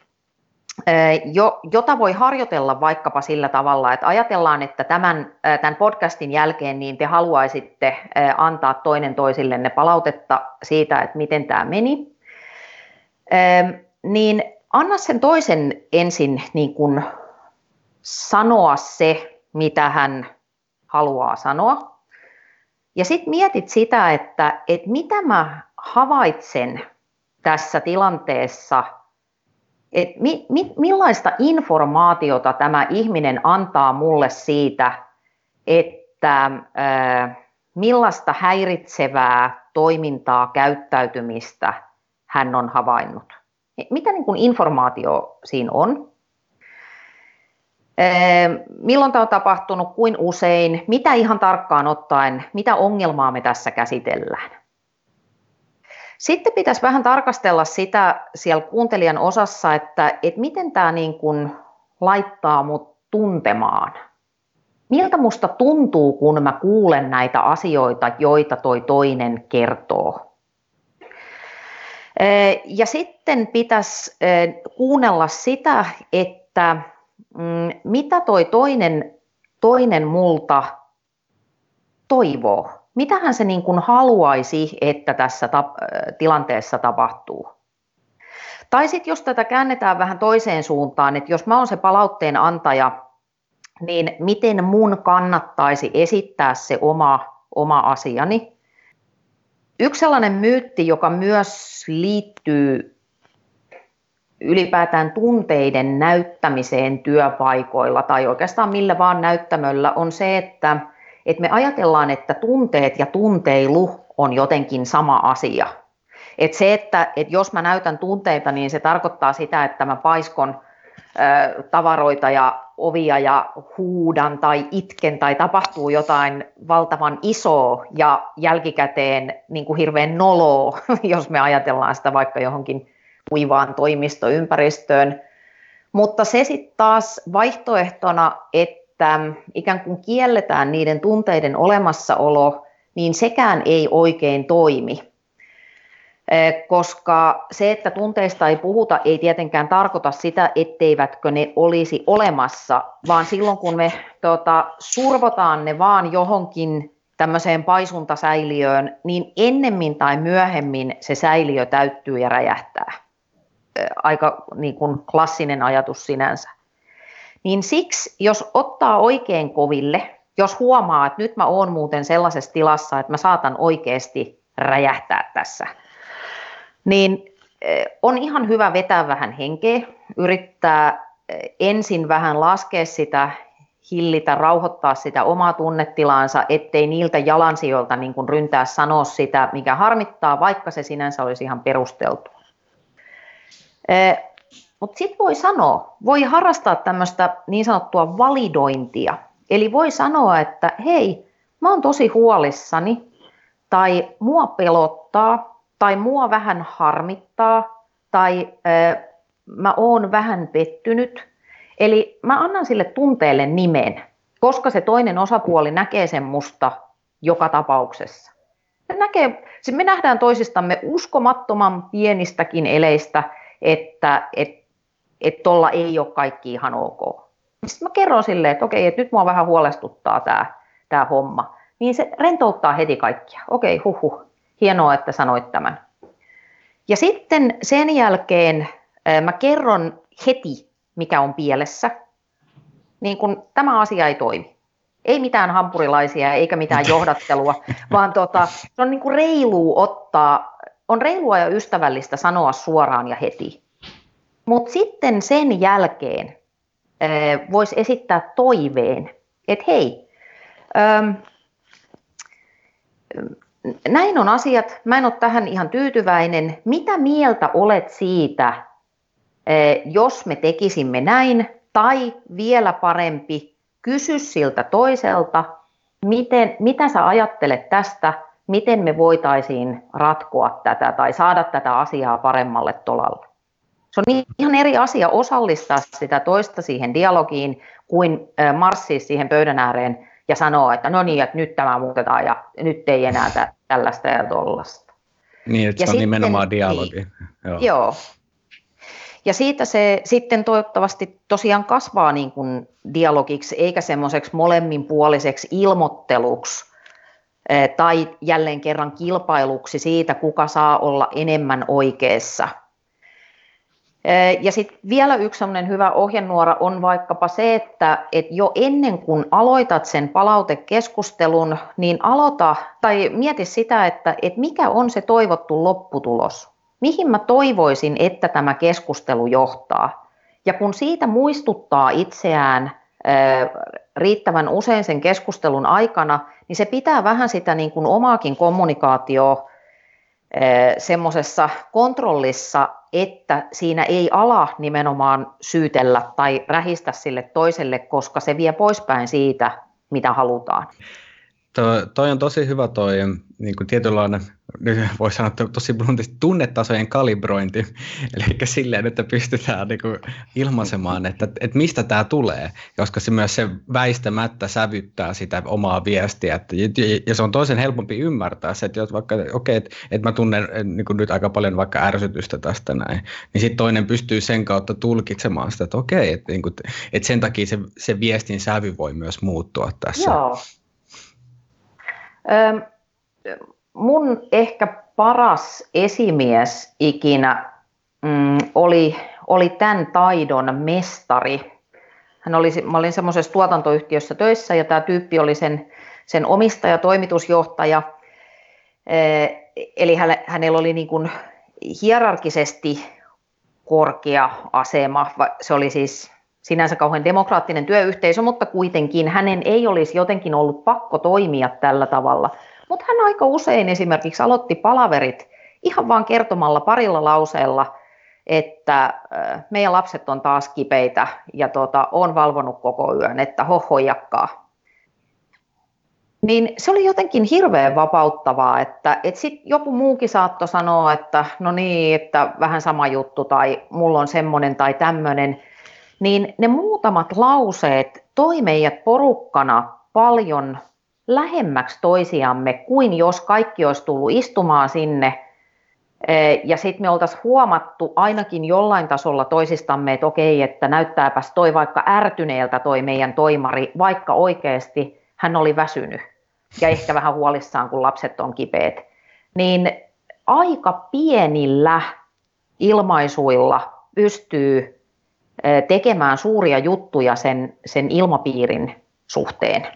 jota voi harjoitella vaikkapa sillä tavalla, että ajatellaan, että tämän podcastin jälkeen niin te haluaisitte antaa toinen toisillenne palautetta siitä, että miten tämä meni. Niin anna sen toisen ensin niin kuin sanoa se, mitä hän haluaa sanoa. Ja sitten mietit sitä, että mitä mä havaitsen tässä tilanteessa, että millaista informaatiota tämä ihminen antaa mulle siitä, että millaista häiritsevää toimintaa, käyttäytymistä hän on havainnut. Mitä niin kuin informaatio siinä on? Milloin tämä on tapahtunut, kuin usein, mitä ihan tarkkaan ottaen, mitä ongelmaa me tässä käsitellään. Sitten pitäisi vähän tarkastella sitä siellä kuuntelijan osassa, että miten tämä niin kuin laittaa mut tuntemaan. Miltä musta tuntuu, kun mä kuulen näitä asioita, joita toi toinen kertoo. Ja sitten pitäisi kuunnella sitä, että mitä toi toinen multa toivoo? Mitähän se niin kuin haluaisi, että tässä tilanteessa tapahtuu? Tai sitten jos tätä käännetään vähän toiseen suuntaan, että jos mä oon se palautteen antaja, niin miten mun kannattaisi esittää se oma asiani? Yksi sellainen myytti, joka myös liittyy ylipäätään tunteiden näyttämiseen työpaikoilla tai oikeastaan millä vaan näyttämöllä on se, että me ajatellaan, että tunteet ja tunteilu on jotenkin sama asia. Että se, että jos mä näytän tunteita, niin se tarkoittaa sitä, että mä paiskon tavaroita ja ovia ja huudan tai itken tai tapahtuu jotain valtavan isoa ja jälkikäteen niin kuin hirveän noloa, jos me ajatellaan sitä vaikka johonkin kuivaan toimistoympäristöön, mutta se sitten taas vaihtoehtona, että ikään kuin kielletään niiden tunteiden olemassaolo, niin sekään ei oikein toimi, koska se, että tunteista ei puhuta, ei tietenkään tarkoita sitä, etteivätkö ne olisi olemassa, vaan silloin kun me survotaan ne vaan johonkin tämmöiseen paisuntasäiliöön, niin ennemmin tai myöhemmin se säiliö täyttyy ja räjähtää. Aika niin kuin klassinen ajatus sinänsä. Niin siksi, jos ottaa oikein koville, jos huomaa, että nyt mä oon muuten sellaisessa tilassa, että mä saatan oikeasti räjähtää tässä, niin on ihan hyvä vetää vähän henkeä, yrittää ensin vähän laskea sitä, hillitä, rauhoittaa sitä omaa tunnetilaansa, ettei niiltä jalansijoilta niin kuin ryntää sanoa sitä, mikä harmittaa, vaikka se sinänsä olisi ihan perusteltu. Mutta sitten voi sanoa, voi harrastaa tämmöistä niin sanottua validointia. Eli voi sanoa, että hei, mä oon tosi huolissani, tai mua pelottaa, tai mua vähän harmittaa, tai mä oon vähän pettynyt. Eli mä annan sille tunteelle nimen, koska se toinen osapuoli näkee sen musta joka tapauksessa. Me nähdään toisistamme uskomattoman pienistäkin eleistä, että tuolla ei ole kaikki ihan ok. Sitten mä kerron silleen, että okei, että nyt mua vähän huolestuttaa tämä homma. Niin se rentouttaa heti kaikkia. Okei, huhhuh, hienoa, että sanoit tämän. Ja sitten sen jälkeen mä kerron heti, mikä on pielessä. Niin kun tämä asia ei toimi. Ei mitään hampurilaisia eikä mitään johdattelua, vaan se on niin kuin reilua ottaa. On reilua ja ystävällistä sanoa suoraan ja heti. Mutta sitten sen jälkeen voisi esittää toiveen, että hei, näin on asiat, mä en ole tähän ihan tyytyväinen. Mitä mieltä olet siitä, jos me tekisimme näin, tai vielä parempi, kysy siltä toiselta, mitä sä ajattelet tästä, miten me voitaisiin ratkoa tätä tai saada tätä asiaa paremmalle tolalle. Se on ihan eri asia osallistaa sitä toista siihen dialogiin kuin marssia siihen pöydän ääreen ja sanoa, että no niin, että nyt tämä muutetaan ja nyt ei enää tällaista ja tollaista. Niin, että se on sitten, nimenomaan dialogi. Niin, joo. Ja siitä se sitten toivottavasti tosiaan kasvaa niin kuin dialogiksi eikä semmoiseksi molemminpuoliseksi ilmoitteluksi tai jälleen kerran kilpailuksi siitä, kuka saa olla enemmän oikeassa. Ja sitten vielä yksi sellainen hyvä ohjenuora on vaikkapa se, että jo ennen kuin aloitat sen palautekeskustelun, niin aloita tai mieti sitä, että mikä on se toivottu lopputulos. Mihin mä toivoisin, että tämä keskustelu johtaa. Ja kun siitä muistuttaa itseään riittävän usein sen keskustelun aikana, niin se pitää vähän sitä niin kuin omaakin kommunikaatioa semmoisessa kontrollissa, että siinä ei ala nimenomaan syytellä tai rähistä sille toiselle, koska se vie poispäin siitä, mitä halutaan. Toi on tosi hyvä toi niin kuin tietynlainen, voi sanoa tosi bluntisti, tunnetasojen kalibrointi, eli silleen, että pystytään niin kuin ilmaisemaan, että mistä tämä tulee, koska se myös se väistämättä sävyttää sitä omaa viestiä, ja se on toisen helpompi ymmärtää se, että jos vaikka, okei, että mä tunnen niin kuin nyt aika paljon vaikka ärsytystä tästä näin, niin sitten toinen pystyy sen kautta tulkitsemaan sitä, että okei, että, niin kuin, että sen takia se viestin sävy voi myös muuttua tässä. Joo. Mun ehkä paras esimies ikinä oli tämän taidon mestari. Mä olin semmoisessa tuotantoyhtiössä töissä ja tämä tyyppi oli sen omistaja, toimitusjohtaja. Eli hänellä oli niin kuin hierarkisesti korkea asema. Se oli siis sinänsä kauhean demokraattinen työyhteisö, mutta kuitenkin hänen ei olisi jotenkin ollut pakko toimia tällä tavalla. Mutta hän aika usein esimerkiksi aloitti palaverit ihan vaan kertomalla parilla lauseella, että meidän lapset on taas kipeitä ja on valvonut koko yön, että hohojakkaa. Niin se oli jotenkin hirveän vapauttavaa, että sitten joku muukin saattoi sanoa, että no niin, että vähän sama juttu tai mulla on semmoinen tai tämmöinen. Niin ne muutamat lauseet toi meidät porukkana paljon lähemmäksi toisiamme kuin jos kaikki olisi tullut istumaan sinne ja sitten me oltaisiin huomattu ainakin jollain tasolla toisistamme, että okei, että näyttääpäs toi vaikka ärtyneeltä toi meidän toimari, vaikka oikeasti hän oli väsynyt ja ehkä vähän huolissaan, kun lapset on kipeät. Niin aika pienillä ilmaisuilla pystyy tekemään suuria juttuja sen ilmapiirin suhteen.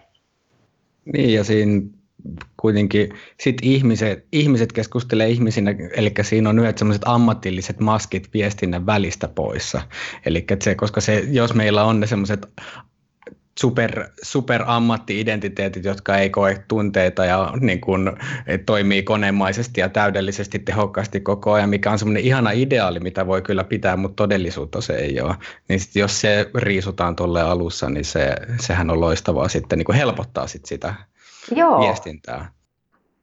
Niin ja siinä kuitenkin sit ihmiset keskustelee ihmisinä, eli siinä on yhdet sellaiset ammatilliset maskit viestinnän välistä poissa. Koska jos meillä on ne sellaiset super ammatti-identiteetit, jotka ei koe tunteita ja niin kuin toimii konemaisesti ja täydellisesti, tehokkaasti koko ajan, mikä on semmoinen ihana ideaali, mitä voi kyllä pitää, mutta todellisuutta se ei ole. Niin sit jos se riisutaan tuolle alussa, niin sehän on loistavaa sitten, niin kuin helpottaa sit sitä viestintää.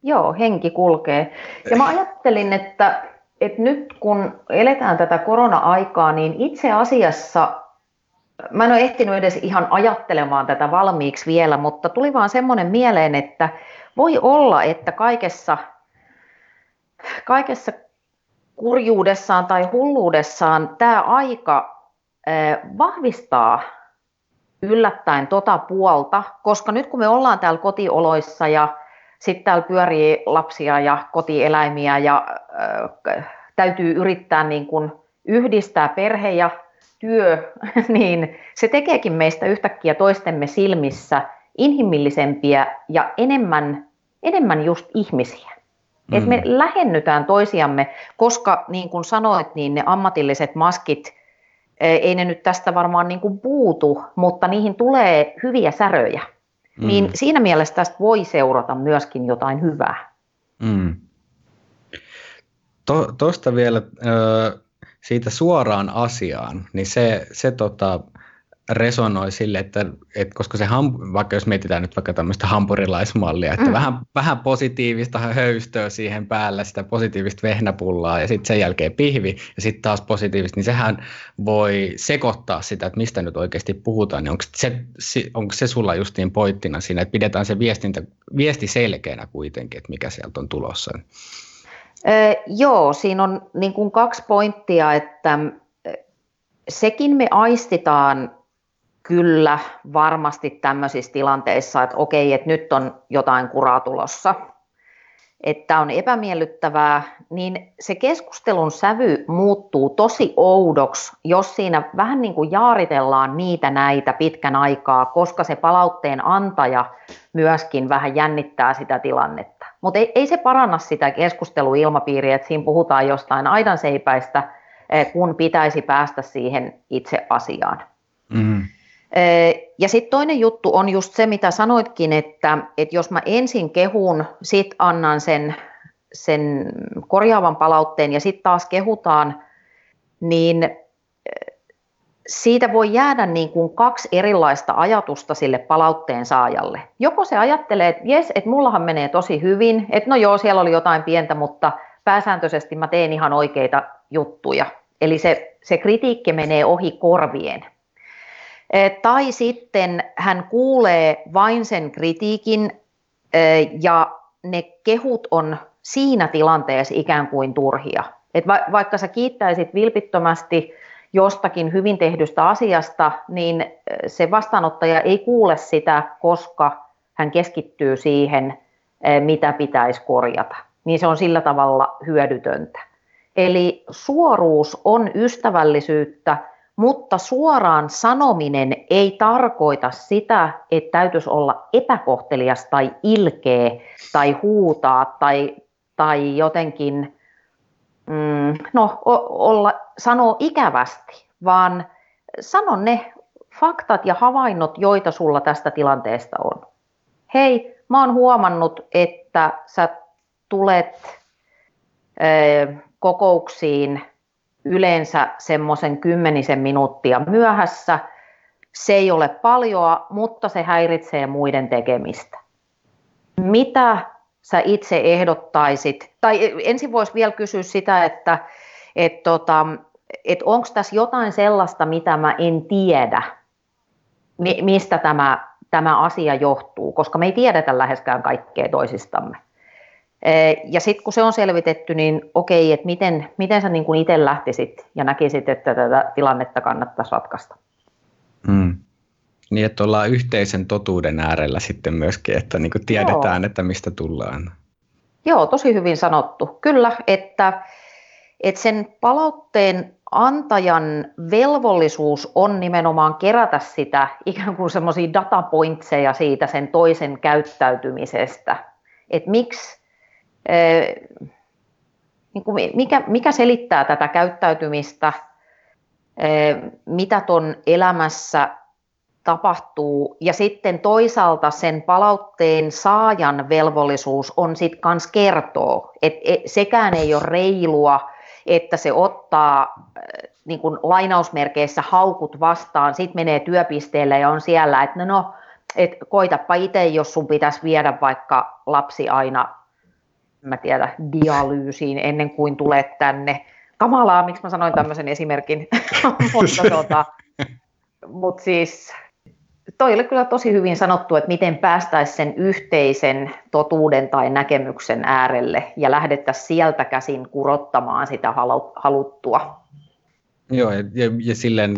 Joo, henki kulkee. Ja mä ajattelin, että nyt kun eletään tätä korona-aikaa, niin itse asiassa mä en ole ehtinyt edes ihan ajattelemaan tätä valmiiksi vielä, mutta tuli vaan semmoinen mieleen, että voi olla, että kaikessa kurjuudessaan tai hulluudessaan tämä aika vahvistaa yllättäen tota puolta, koska nyt kun me ollaan täällä kotioloissa ja sitten täällä pyörii lapsia ja kotieläimiä ja täytyy yrittää niin kun yhdistää perhe ja työ, niin se tekeekin meistä yhtäkkiä toistemme silmissä inhimillisempiä ja enemmän just ihmisiä. Mm. Et me lähennytään toisiamme, koska niin kuin sanoit, niin ne ammatilliset maskit, ei ne nyt tästä varmaan niin kuin puutu, mutta niihin tulee hyviä säröjä. Mm. Niin siinä mielessä tästä voi seurata myöskin jotain hyvää. Mm. Tuosta vielä... Siitä suoraan asiaan, niin se resonoi sille, että koska vaikka jos mietitään nyt vaikka tämmöistä hampurilaismallia, että vähän positiivista höystöä siihen päällä, sitä positiivista vehnäpullaa ja sitten sen jälkeen pihvi ja sitten taas positiivista, niin sehän voi sekoittaa sitä, että mistä nyt oikeasti puhutaan, niin onko se sulla justiin pointtina siinä, että pidetään se viesti selkeänä kuitenkin, että mikä sieltä on tulossa? Joo, siinä on niin kuin kaksi pointtia, että sekin me aistitaan kyllä varmasti tämmöisissä tilanteissa, että okei, että nyt on jotain kuraa tulossa, että on epämiellyttävää, niin se keskustelun sävy muuttuu tosi oudoksi, jos siinä vähän niin kuin jaaritellaan niitä näitä pitkän aikaa, koska se palautteen antaja myöskin vähän jännittää sitä tilannetta. Mutta ei se paranna sitä keskusteluilmapiiriä, että siinä puhutaan jostain aidanseipäistä, kun pitäisi päästä siihen itse asiaan. Mm-hmm. Ja sitten toinen juttu on just se, mitä sanoitkin, että jos mä ensin kehun, sit annan sen korjaavan palautteen ja sitten taas kehutaan, niin siitä voi jäädä niin kuin kaksi erilaista ajatusta sille palautteen saajalle. Joko se ajattelee, että jes, että mullahan menee tosi hyvin, että no joo, siellä oli jotain pientä, mutta pääsääntöisesti mä teen ihan oikeita juttuja. Eli se kritiikki menee ohi korvien. Tai sitten hän kuulee vain sen kritiikin ja ne kehut on siinä tilanteessa ikään kuin turhia. Et vaikka sä kiittäisit vilpittömästi jostakin hyvin tehdystä asiasta, niin se vastaanottaja ei kuule sitä, koska hän keskittyy siihen, mitä pitäisi korjata. Niin se on sillä tavalla hyödytöntä. Eli suoruus on ystävällisyyttä, mutta suoraan sanominen ei tarkoita sitä, että täytyisi olla epäkohtelias tai ilkeä tai huutaa tai jotenkin sanoa ikävästi, vaan sano ne faktat ja havainnot, joita sulla tästä tilanteesta on. Hei, mä oon huomannut, että sä tulet kokouksiin yleensä semmoisen 10 minuuttia myöhässä. Se ei ole paljoa, mutta se häiritsee muiden tekemistä. Mitä sä itse ehdottaisit? Tai ensin voisi vielä kysyä sitä, että onko tässä jotain sellaista, mitä mä en tiedä, mistä tämä asia johtuu, koska me ei tiedetä läheskään kaikkea toisistamme. Ja sitten kun se on selvitetty, niin okei, että miten sä niin kuin itse lähtisit ja näkisit, että tätä tilannetta kannattaisi ratkaista? Mm. Niin, että ollaan yhteisen totuuden äärellä sitten myöskin, että niin kuin tiedetään, että mistä tullaan. Joo, tosi hyvin sanottu. Kyllä, että sen palautteen antajan velvollisuus on nimenomaan kerätä sitä ikään kuin semmoisia datapointseja siitä sen toisen käyttäytymisestä. Että miksi, mikä selittää tätä käyttäytymistä, mitä ton elämässä tapahtuu. Ja sitten toisaalta sen palautteen saajan velvollisuus on sitten kans kertoa, että sekään ei ole reilua, että se ottaa niin kuin lainausmerkeissä haukut vastaan, sitten menee työpisteelle ja on siellä, että no, et koitapa itse, jos sun pitäisi viedä vaikka lapsi aina, mä tiedän, dialyysiin ennen kuin tulet tänne. Kamalaa, miksi mä sanoin tämmöisen esimerkin, mutta siis toi oli kyllä tosi hyvin sanottu, että miten päästäisiin sen yhteisen totuuden tai näkemyksen äärelle ja lähdettäisiin sieltä käsin kurottamaan sitä haluttua. Joo, ja silleen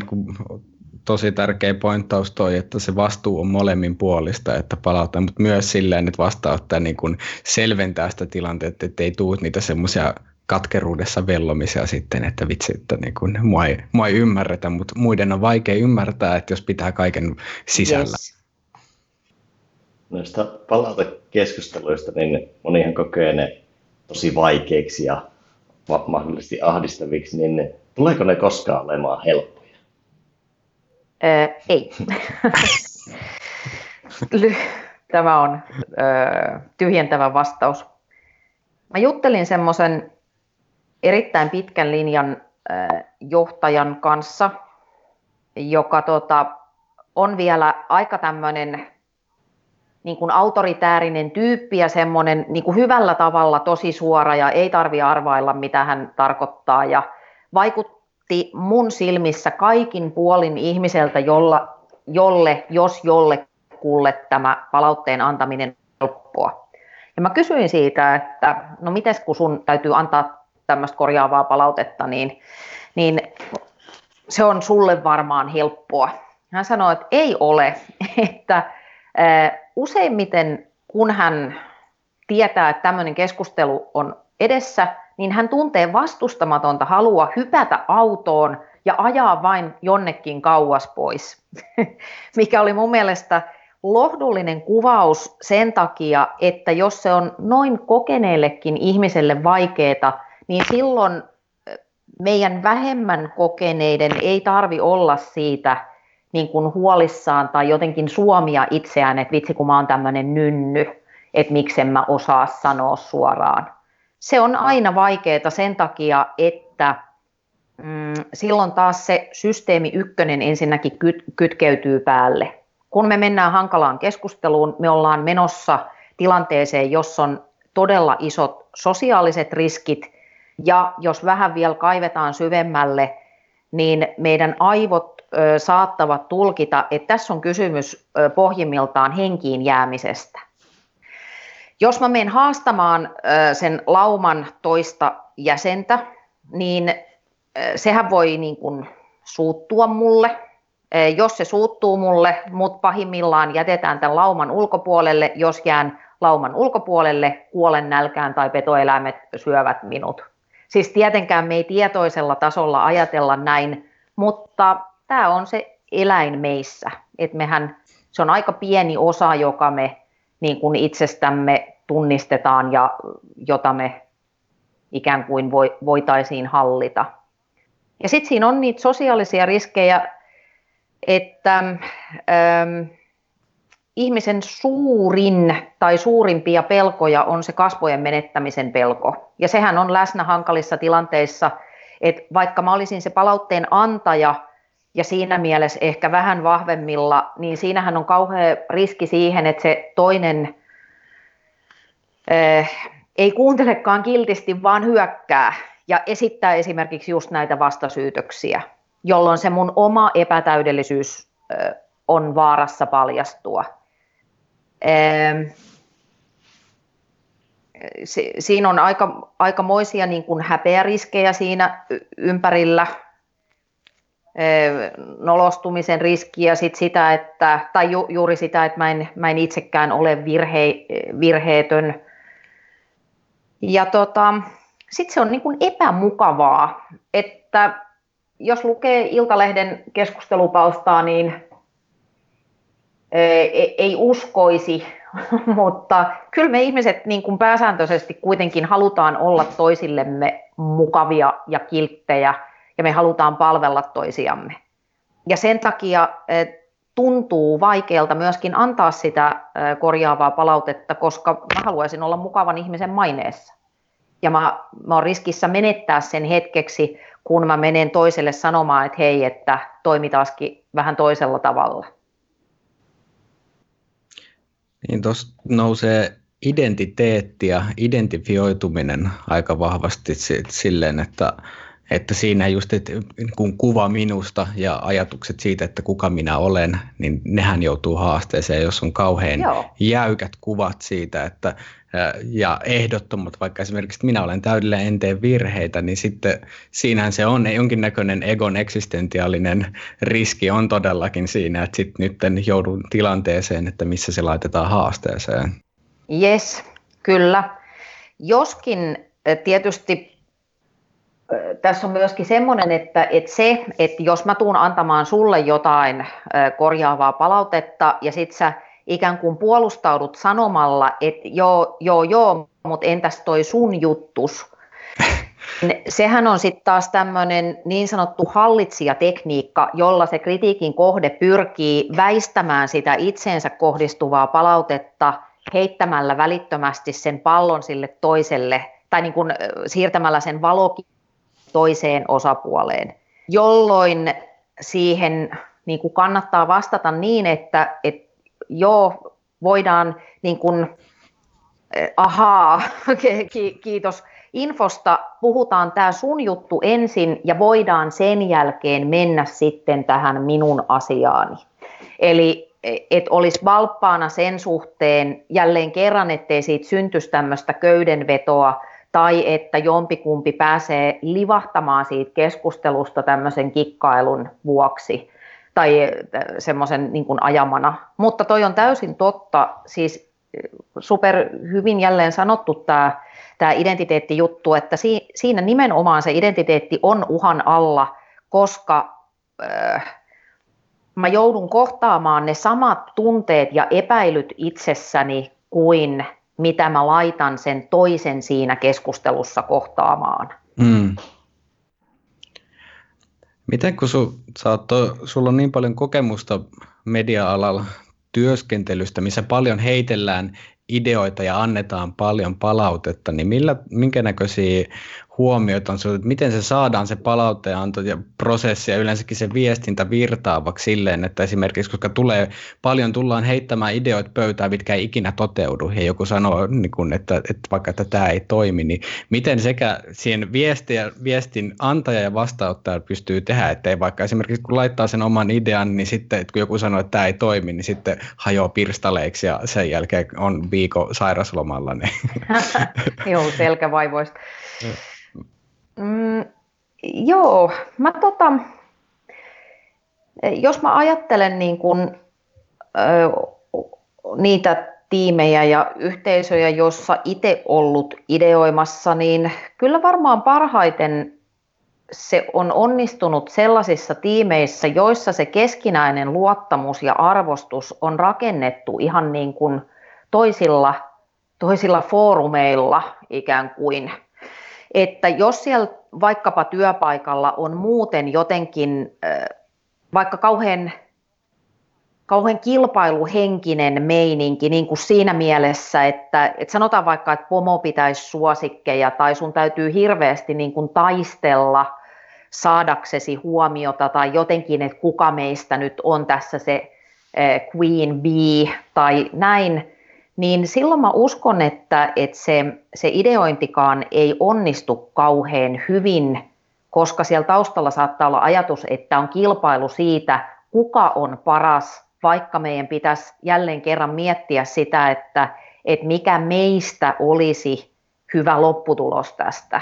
tosi tärkeä pointtaus toi, että se vastuu on molemmin puolista, että palauttaa, mutta myös silleen, että vastaanottaa niin kuin selventää sitä tilanteetta, että ei tule niitä semmoisia katkeruudessa vellomisia sitten, että vitsi, että niin kuin, mua ei ymmärretä, mutta muiden on vaikea ymmärtää, että jos pitää kaiken sisällä. Yes. Noista palautekeskusteluista, niin monihan kokee ne tosi vaikeiksi ja mahdollisesti ahdistaviksi, niin tuleeko ne koskaan olemaan helppoja? Ei. Tämä on tyhjentävä vastaus. Mä juttelin semmoisen erittäin pitkän linjan johtajan kanssa, joka on vielä aika tämmöinen niin kuin autoritäärinen tyyppi ja semmoinen niin kuin hyvällä tavalla tosi suora ja ei tarvitse arvailla, mitä hän tarkoittaa. Ja vaikutti mun silmissä kaikin puolin ihmiseltä, jos jollekulle tämä palautteen antaminen on helppoa. Ja mä kysyin siitä, että no mites kun sun täytyy antaa tämmöistä korjaavaa palautetta, niin se on sulle varmaan helppoa. Hän sanoi, että ei ole, että useimmiten kun hän tietää, että tämmöinen keskustelu on edessä, niin hän tuntee vastustamatonta halua hypätä autoon ja ajaa vain jonnekin kauas pois, mikä oli mun mielestä lohdullinen kuvaus sen takia, että jos se on noin kokeneellekin ihmiselle vaikeaa, niin silloin meidän vähemmän kokeneiden ei tarvi olla siitä niin kuin huolissaan tai jotenkin suomia itseään, että vitsi kun mä oon tämmöinen nynny, että miksen mä osaa sanoa suoraan. Se on aina vaikeaa sen takia, että silloin taas se systeemi ykkönen ensinnäkin kytkeytyy päälle. Kun me mennään hankalaan keskusteluun, me ollaan menossa tilanteeseen, jossa on todella isot sosiaaliset riskit, ja jos vähän vielä kaivetaan syvemmälle, niin meidän aivot saattavat tulkita, että tässä on kysymys pohjimmiltaan henkiin jäämisestä. Jos mä menen haastamaan sen lauman toista jäsentä, niin sehän voi niin kuin suuttua mulle. Jos se suuttuu mulle, mut pahimmillaan jätetään tämän lauman ulkopuolelle, jos jään lauman ulkopuolelle, kuolen nälkään tai petoeläimet syövät minut. Siis tietenkään me ei tietoisella tasolla ajatella näin, mutta tämä on se eläin meissä. Et mehän, se on aika pieni osa, joka me niin kuin itsestämme tunnistetaan ja jota me ikään kuin voitaisiin hallita. Ja sitten siinä on niitä sosiaalisia riskejä, että ihmisen suurimpia pelkoja on se kasvojen menettämisen pelko. Ja sehän on läsnä hankalissa tilanteissa, että vaikka mä olisin se palautteen antaja ja siinä mielessä ehkä vähän vahvemmilla, niin siinähän on kauhea riski siihen, että se toinen ei kuuntelekaan kiltisti, vaan hyökkää ja esittää esimerkiksi just näitä vastasyytöksiä, jolloin se mun oma epätäydellisyys on vaarassa paljastua. Siinä on aikamoisia niin kuin häpeäriskejä siinä ympärillä, nolostumisen riskiä, sitä, että, tai juuri sitä, että mä en itsekään ole virheetön. Ja sitten se on niin kuin epämukavaa, että jos lukee Iltalehden keskustelupalstaa, niin ei uskoisi, mutta kyllä me ihmiset niin kuin pääsääntöisesti kuitenkin halutaan olla toisillemme mukavia ja kilttejä ja me halutaan palvella toisiamme. Ja sen takia tuntuu vaikealta myöskin antaa sitä korjaavaa palautetta, koska mä haluaisin olla mukavan ihmisen maineessa. Ja mä oon riskissä menettää sen hetkeksi, kun mä menen toiselle sanomaan, että hei, että toimi taaskin vähän toisella tavalla. Niin tuossa nousee identiteetti ja identifioituminen aika vahvasti silleen, että siinä just kun kuva minusta ja ajatukset siitä, että kuka minä olen, niin nehän joutuu haasteeseen, jos on kauhean jäykät kuvat siitä, että ja ehdottomat, vaikka esimerkiksi että minä olen täydellinen, en tee virheitä, niin sitten siinähän se on jonkinnäköinen egon eksistentiaalinen riski on todellakin siinä, että sitten nyt joudun tilanteeseen, että missä se laitetaan haasteeseen. Jes, kyllä. Joskin tietysti tässä on myöskin semmoinen, että jos mä tuun antamaan sulle jotain korjaavaa palautetta ja sit sä ikään kuin puolustaudut sanomalla, että joo, mutta entäs toi sun juttus? Sehän on sitten taas tämmöinen niin sanottu hallitsijatekniikka, jolla se kritiikin kohde pyrkii väistämään sitä itseensä kohdistuvaa palautetta heittämällä välittömästi sen pallon sille toiselle tai niin kuin siirtämällä sen valokin toiseen osapuoleen, jolloin siihen niin kuin kannattaa vastata niin, että joo, voidaan niin kuin, kiitos infosta, puhutaan tämä sun juttu ensin ja voidaan sen jälkeen mennä sitten tähän minun asiaani. Eli et olisi valppaana sen suhteen jälleen kerran, ettei siitä syntyisi tämmöistä köydenvetoa tai että jompikumpi pääsee livahtamaan siitä keskustelusta tämmöisen kikkailun vuoksi tai semmoisen niin kuin ajamana. Mutta toi on täysin totta, siis super hyvin jälleen sanottu tämä identiteettijuttu, että siinä nimenomaan se identiteetti on uhan alla, koska mä joudun kohtaamaan ne samat tunteet ja epäilyt itsessäni kuin mitä mä laitan sen toisen siinä keskustelussa kohtaamaan. Mm. Miten kun sulla on niin paljon kokemusta media-alalla työskentelystä, missä paljon heitellään ideoita ja annetaan paljon palautetta, niin minkä näköisiä huomioita on sinulla, miten se saadaan se palautteenanto ja prosessi ja yleensäkin se viestintä virtaavaksi silleen, että esimerkiksi koska tullaan heittämään ideoita pöytään, mitkä ei ikinä toteudu ja joku sanoo, että vaikka tämä ei toimi, niin miten sekä siihen viestin antaja ja vastaanottaja pystyy tehdä, ettei vaikka esimerkiksi kun laittaa sen oman idean, niin sitten kun joku sanoo, että tämä ei toimi, niin sitten hajoaa pirstaleiksi ja sen jälkeen on viikon sairaslomalla. Niin. Joo, selkävaivoista. Joo, jos mä ajattelen niin kun, niitä tiimejä ja yhteisöjä, joissa itse ollut ideoimassa, niin kyllä varmaan parhaiten se on onnistunut sellaisissa tiimeissä, joissa se keskinäinen luottamus ja arvostus on rakennettu ihan niin kuin toisilla foorumeilla ikään kuin. Että jos siellä vaikkapa työpaikalla on muuten jotenkin vaikka kauhean kilpailuhenkinen meininki niin kuin siinä mielessä, että sanotaan vaikka, että pomo pitäisi suosikkeja tai sun täytyy hirveästi niin kuin taistella saadaksesi huomiota tai jotenkin, että kuka meistä nyt on tässä se queen bee tai näin, niin silloin mä uskon, että se ideointikaan ei onnistu kauhean hyvin, koska siellä taustalla saattaa olla ajatus, että on kilpailu siitä, kuka on paras, vaikka meidän pitäisi jälleen kerran miettiä sitä, että mikä meistä olisi hyvä lopputulos tästä.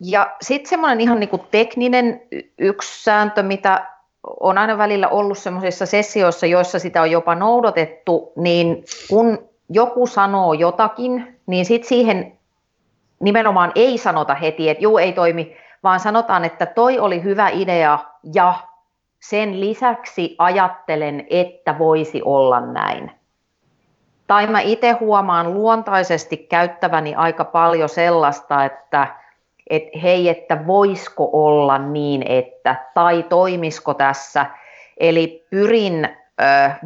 Ja sitten semmoinen ihan niinku tekninen yksi sääntö, mitä on aina välillä ollut semmoisissa sessioissa, joissa sitä on jopa noudatettu, niin kun joku sanoo jotakin, niin sitten siihen nimenomaan ei sanota heti, että juu ei toimi, vaan sanotaan, että toi oli hyvä idea ja sen lisäksi ajattelen, että voisi olla näin. Tai mä itse huomaan luontaisesti käyttäväni aika paljon sellaista, että voisiko olla niin, että, tai toimisiko tässä, Eli pyrin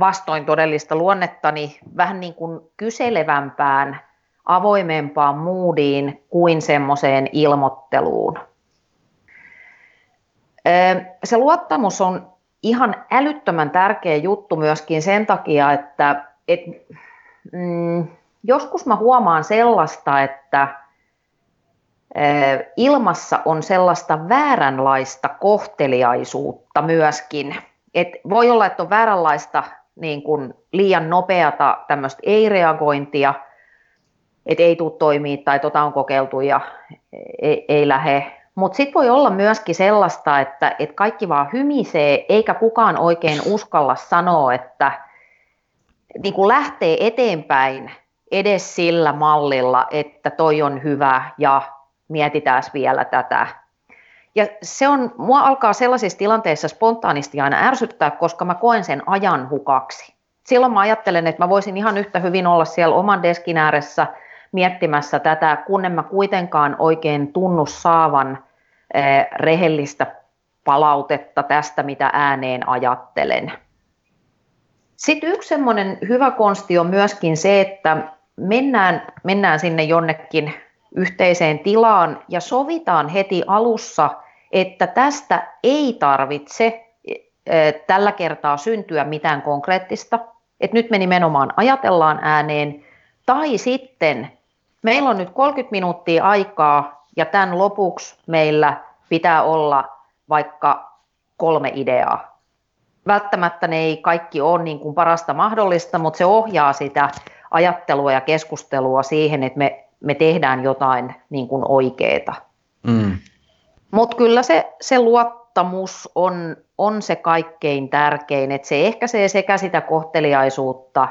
vastoin todellista luonnettani vähän niin kuin kyselevämpään, avoimempaan moodiin kuin semmoiseen ilmoitteluun. Se luottamus on ihan älyttömän tärkeä juttu myöskin sen takia, että joskus mä huomaan sellaista, että ilmassa on sellaista vääränlaista kohteliaisuutta myöskin. Et voi olla, että on vääränlaista niin kun liian nopeata tämmöistä ei-reagointia, että ei tule toimia tai on kokeiltu ja ei lähe. Mutta sitten voi olla myöskin sellaista, että kaikki vaan hymisee, eikä kukaan oikein uskalla sanoa, että niin kun lähtee eteenpäin edes sillä mallilla, että toi on hyvä ja mietitään vielä tätä. Ja se on, mua alkaa sellaisissa tilanteissa spontaanisti aina ärsyttää, koska mä koen sen ajan hukaksi. Silloin mä ajattelen, että mä voisin ihan yhtä hyvin olla siellä oman deskin ääressä miettimässä tätä, kun en mä kuitenkaan oikein tunnu saavan rehellistä palautetta tästä, mitä ääneen ajattelen. Sitten yksi semmoinen hyvä konsti on myöskin se, että mennään sinne jonnekin yhteiseen tilaan ja sovitaan heti alussa, että tästä ei tarvitse tällä kertaa syntyä mitään konkreettista. Että nyt me nimenomaan ajatellaan ääneen. Tai sitten meillä on nyt 30 minuuttia aikaa ja tämän lopuksi meillä pitää olla vaikka 3 ideaa. Välttämättä ne ei kaikki ole niin kuin parasta mahdollista, mutta se ohjaa sitä ajattelua ja keskustelua siihen, että me tehdään jotain niin kuin oikeaa. Mm. Mutta kyllä se luottamus on se kaikkein tärkein, että se ehkäisee sekä sitä kohteliaisuutta,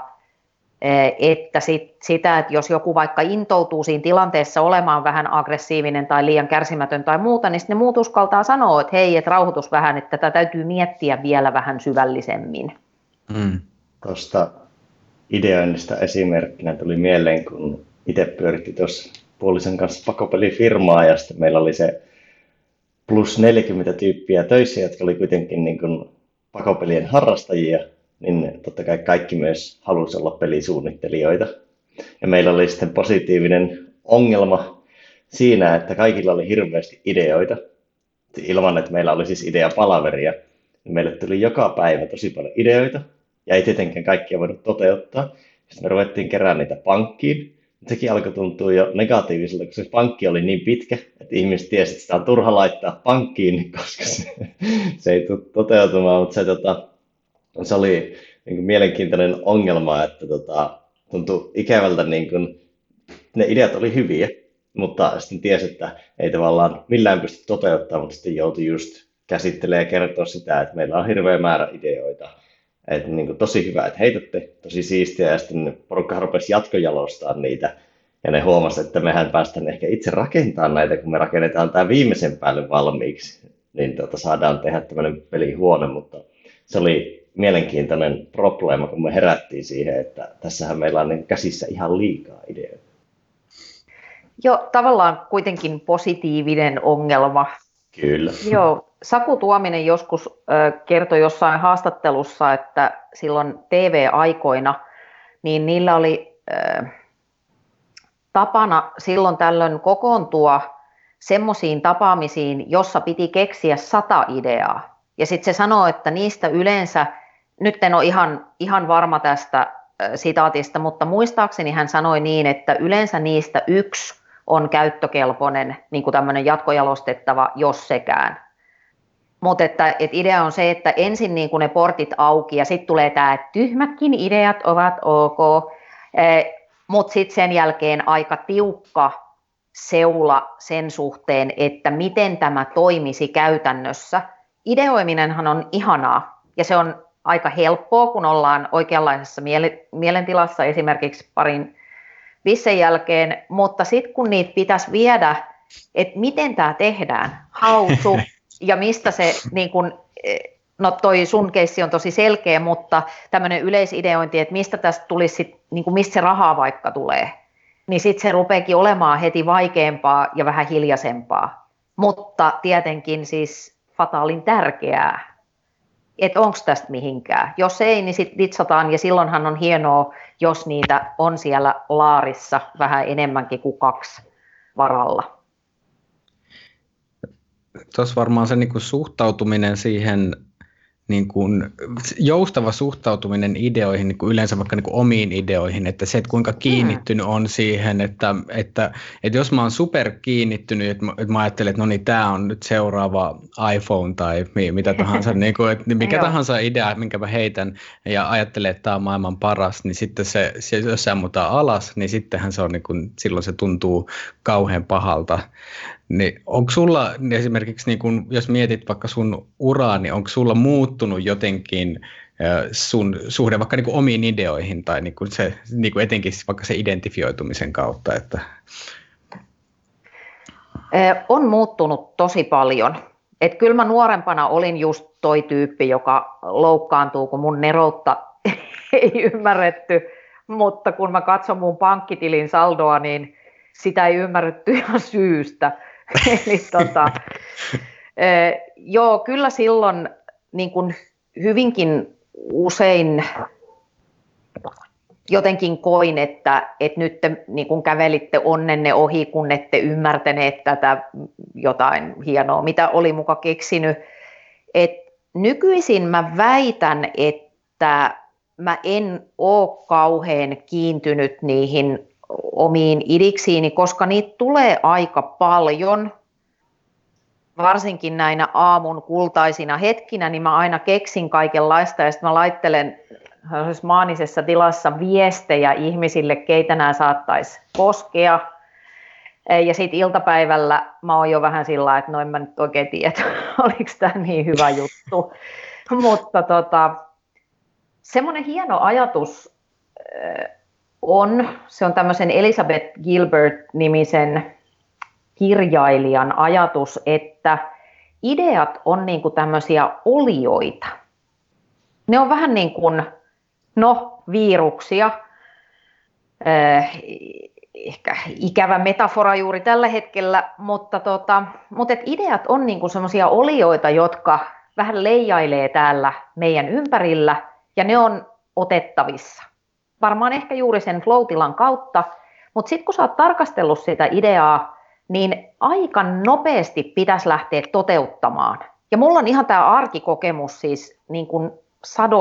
että sitä, että jos joku vaikka intoutuu siinä tilanteessa olemaan vähän aggressiivinen tai liian kärsimätön tai muuta, niin sitten ne muut uskaltaa sanoa, että hei, että rauhoitus vähän, että tätä täytyy miettiä vielä vähän syvällisemmin. Mm. Tuosta ideoinnista esimerkkinä tuli mieleen, kun itse pyöritti tuossa puolisen kanssa pakopelifirmaa ja sitten meillä oli se plus 40 tyyppiä töissä, jotka oli kuitenkin niin kuin pakopelien harrastajia, niin totta kai kaikki myös halusi olla pelisuunnittelijoita. Ja meillä oli sitten positiivinen ongelma siinä, että kaikilla oli hirveästi ideoita, ilman että meillä oli siis ideapalaveria. Meille tuli joka päivä tosi paljon ideoita ja ei tietenkään kaikkia voinut toteuttaa. Sitten me ruvettiin keräämään niitä pankkiin. Sekin alkoi tuntua jo negatiiviselta, koska se pankki oli niin pitkä, että ihmiset tiesivät, että sitä on turha laittaa pankkiin, koska se ei tule toteutumaan. Mutta se oli niin kuin mielenkiintoinen ongelma, että tuntui ikävältä, niin kuin, ne ideat oli hyviä, mutta sitten tiesi, että ei tavallaan millään pysty toteuttamaan, mutta sitten joutui just käsittelemään ja kertoa sitä, että meillä on hirveä määrä ideoita. Että niin kuin tosi hyvä, että heitätte, tosi siistiä, ja sitten porukka rupesi jatkojalostamaan niitä. Ja ne huomasivat, että mehän päästään ehkä itse rakentamaan näitä, kun me rakennetaan tämä viimeisen päälle valmiiksi. Niin saadaan tehdä tämmöinen pelihuone, mutta se oli mielenkiintoinen probleema, kun me herättiin siihen, että tässähän meillä on niin käsissä ihan liikaa ideoita. Joo, tavallaan kuitenkin positiivinen ongelma. Kyllä. Joo. Saku Tuominen joskus kertoi jossain haastattelussa, että silloin TV-aikoina, niin niillä oli tapana silloin tällöin kokoontua semmoisiin tapaamisiin, jossa piti keksiä 100 ideaa. Ja sitten se sanoo, että niistä yleensä, nyt en ole ihan varma tästä sitaatista, mutta muistaakseni hän sanoi niin, että yleensä niistä 1 on käyttökelpoinen, niin kuin tämmöinen jatkojalostettava, jos sekään. Mutta idea on se, että ensin niin kun ne portit auki ja sitten tulee tämä, että tyhmätkin ideat ovat ok, mutta sitten sen jälkeen aika tiukka seula sen suhteen, että miten tämä toimisi käytännössä. Ideoiminenhan on ihanaa ja se on aika helppoa, kun ollaan oikeanlaisessa mielentilassa esimerkiksi parin bissen jälkeen, mutta sitten kun niitä pitäisi viedä, että miten tämä tehdään, hausu. Ja mistä se, niin kun, no toi sun keissi on tosi selkeä, mutta tämmöinen yleisideointi, että mistä tästä tulisi, niin kun mistä se rahaa vaikka tulee, niin sitten se rupeekin olemaan heti vaikeampaa ja vähän hiljaisempaa. Mutta tietenkin siis fataalin tärkeää. että onko tästä mihinkään. Jos ei, niin sitten ditsataan, ja silloinhan on hienoa, jos niitä on siellä laarissa vähän enemmänkin kuin 2 varalla. Tuossa varmaan se niinku suhtautuminen siihen, niinku, joustava suhtautuminen ideoihin, niinku yleensä vaikka niinku omiin ideoihin, että se, että kuinka kiinnittynyt on siihen, että jos mä oon superkiinnittynyt, että mä ajattelen, että no niin, tää on nyt seuraava iPhone tai mitä tahansa, niinku, että mikä tahansa idea, minkä mä heitän ja ajattelen, että tää on maailman paras, niin sitten se jos se ammutaan alas, niin sittenhän se on niinku, silloin se tuntuu kauhean pahalta. Niin onko sulla esimerkiksi, niin kun, jos mietit vaikka sun uraa, niin onko sulla muuttunut jotenkin sun suhde vaikka niin kun omiin ideoihin tai niin kun se, niin kun etenkin vaikka se identifioitumisen kautta? Että... On muuttunut tosi paljon. Et kyllä mä nuorempana olin just toi tyyppi, joka loukkaantuu, kun mun neroutta ei ymmärretty, mutta kun mä katson mun pankkitilin saldoa, niin sitä ei ymmärretty ihan syystä. Eli joo, kyllä silloin niin kuin hyvinkin usein jotenkin koin, että nyt te niin kuin kävelitte onnenne ohi, kun ette ymmärtäneet tätä jotain hienoa, mitä oli muka keksinyt. Et nykyisin mä väitän, että mä en ole kauhean kiintynyt niihin omiin idiksiini, koska niitä tulee aika paljon, varsinkin näinä aamun kultaisina hetkinä, niin mä aina keksin kaikenlaista ja sitten mä laittelen maanisessa tilassa viestejä ihmisille, keitä nämä saattaisi koskea. Ja sitten iltapäivällä mä oon jo vähän sillä, että no en mä nyt oikein tiedä, oliko tämä niin hyvä juttu. Mutta semmoinen hieno ajatus on. Se on tämmöisen Elizabeth Gilbert-nimisen kirjailijan ajatus, että ideat on niin kuin tämmöisiä olioita. Ne on vähän niin kuin, viruksia. Ehkä ikävä metafora juuri tällä hetkellä, mutta ideat on niin kuin semmoisia olioita, jotka vähän leijailee täällä meidän ympärillä, ja ne on otettavissa. Varmaan ehkä juuri sen flow-tilan kautta, mutta sitten kun sä oot tarkastellut sitä ideaa, niin aika nopeasti pitäisi lähteä toteuttamaan. Ja mulla on ihan tämä arkikokemus siis niin kuin 100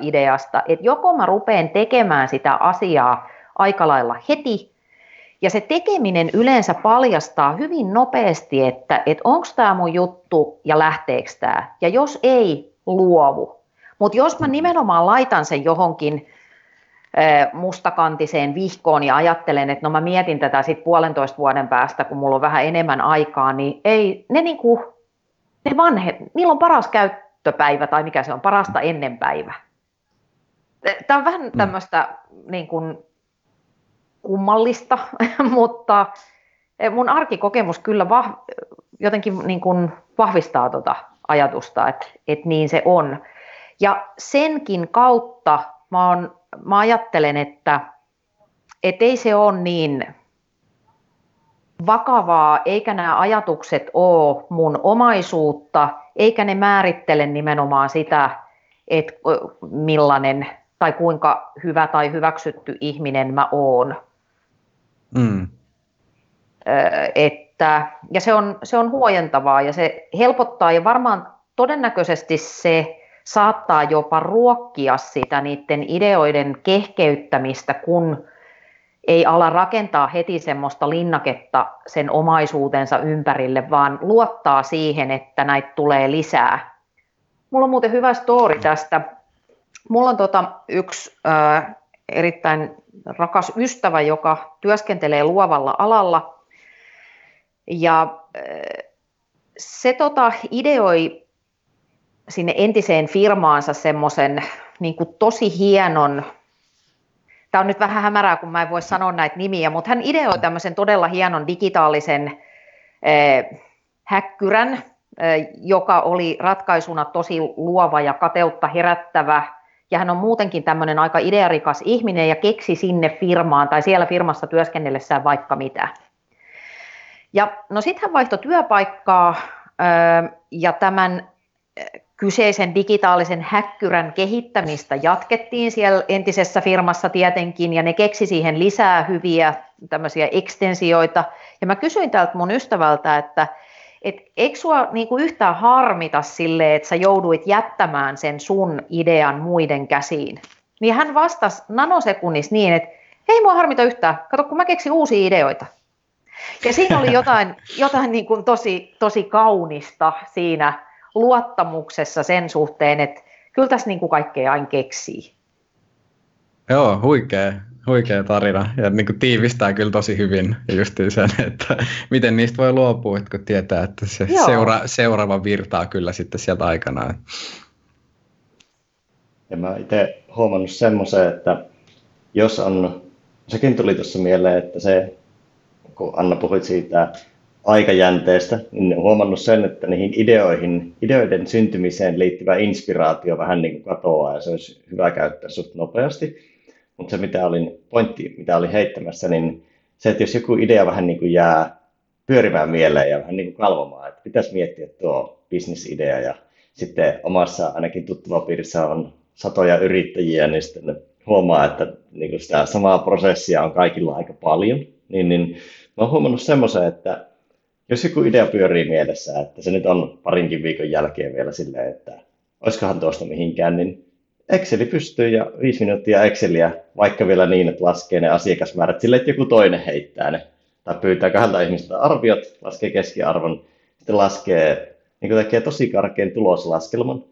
ideasta, että joko mä rupean tekemään sitä asiaa aika lailla heti, ja se tekeminen yleensä paljastaa hyvin nopeasti, että onko tämä mun juttu ja lähteekö tämä, ja jos ei, luovu. Mutta jos mä nimenomaan laitan sen johonkin mustakantiseen vihkoon ja ajattelen, että no mä mietin tätä sitten 1,5 vuoden päästä, kun mulla on vähän enemmän aikaa, niin ei, ne vanhemmat, niillä on paras käyttöpäivä tai mikä se on, parasta ennenpäivä. Tämä on vähän tämmöistä niin kuin kummallista, mutta mun arkikokemus kyllä jotenkin niin kuin vahvistaa tuota ajatusta, että niin se on. Ja senkin kautta mä ajattelen, että ei se ole niin vakavaa, eikä nämä ajatukset ole mun omaisuutta, eikä ne määrittele nimenomaan sitä, että millainen tai kuinka hyvä tai hyväksytty ihminen mä oon. Mm. Ja se on huojentavaa ja se helpottaa ja varmaan todennäköisesti se saattaa jopa ruokkia sitä niiden ideoiden kehkeyttämistä, kun ei ala rakentaa heti semmoista linnaketta sen omaisuutensa ympärille, vaan luottaa siihen, että näitä tulee lisää. Mulla on muuten hyvä story tästä. Mulla on yksi erittäin rakas ystävä, joka työskentelee luovalla alalla. Ja se ideoi sinne entiseen firmaansa semmoisen niin kuin tosi hienon, tämä on nyt vähän hämärää, kun mä en voi sanoa näitä nimiä, mutta hän ideoi tämmöisen todella hienon digitaalisen häkkyrän, joka oli ratkaisuna tosi luova ja kateutta herättävä, ja hän on muutenkin tämmöinen aika idearikas ihminen ja keksi sinne firmaan tai siellä firmassa työskennellessään vaikka mitä. Ja no sitten hän vaihtoi työpaikkaa ja tämän kyseisen digitaalisen häkkyrän kehittämistä jatkettiin siellä entisessä firmassa tietenkin, ja ne keksi siihen lisää hyviä tämmöisiä ekstensioita. Ja mä kysyin tältä mun ystävältä, että eikö sua niinku yhtään harmita silleen, että sä jouduit jättämään sen sun idean muiden käsiin? Niin hän vastasi nanosekunnissa niin, että ei mua harmita yhtään, kato kun mä keksin uusia ideoita. Ja siinä oli jotain niin kuin tosi kaunista siinä luottamuksessa sen suhteen, että kyllä tässä niin kuin kaikkea aina keksii. Joo, huikea tarina ja niin kuin tiivistää kyllä tosi hyvin just sen, että miten niistä voi luopua, että kun tietää, että se seuraava virtaa kyllä sitten sieltä aikanaan. Ja mä itse huomannut semmoisen, että jos on, sekin tuli tuossa mieleen, että se, kun Anna puhuit siitä aikajänteestä, niin olen huomannut sen, että niihin ideoiden syntymiseen liittyvä inspiraatio vähän niin kuin katoaa, ja se olisi hyvä käyttää sut nopeasti. Mutta se pointti, mitä olin heittämässä, niin se, että jos joku idea vähän niin kuin jää pyörimään mieleen ja vähän niin kuin kalvomaan, että pitäisi miettiä tuo bisnesidea, ja sitten omassa ainakin tuttuvapiirissä on satoja yrittäjiä, niin sitten huomaa, että niin kuin sitä samaa prosessia on kaikilla aika paljon. Niin mä oon huomannut semmoisen, että jos joku idea pyörii mielessä, että se nyt on parinkin viikon jälkeen vielä silleen, että olisikohan tuosta mihinkään, niin Exceli pystyy ja 5 minuuttia Exceliä, vaikka vielä niin, että laskee ne asiakasmäärät silleen, että joku toinen heittää ne. Tai pyytää 2 ihmistä arviot, laskee keskiarvon, sitten laskee niin tekee tosi karkean tuloslaskelman,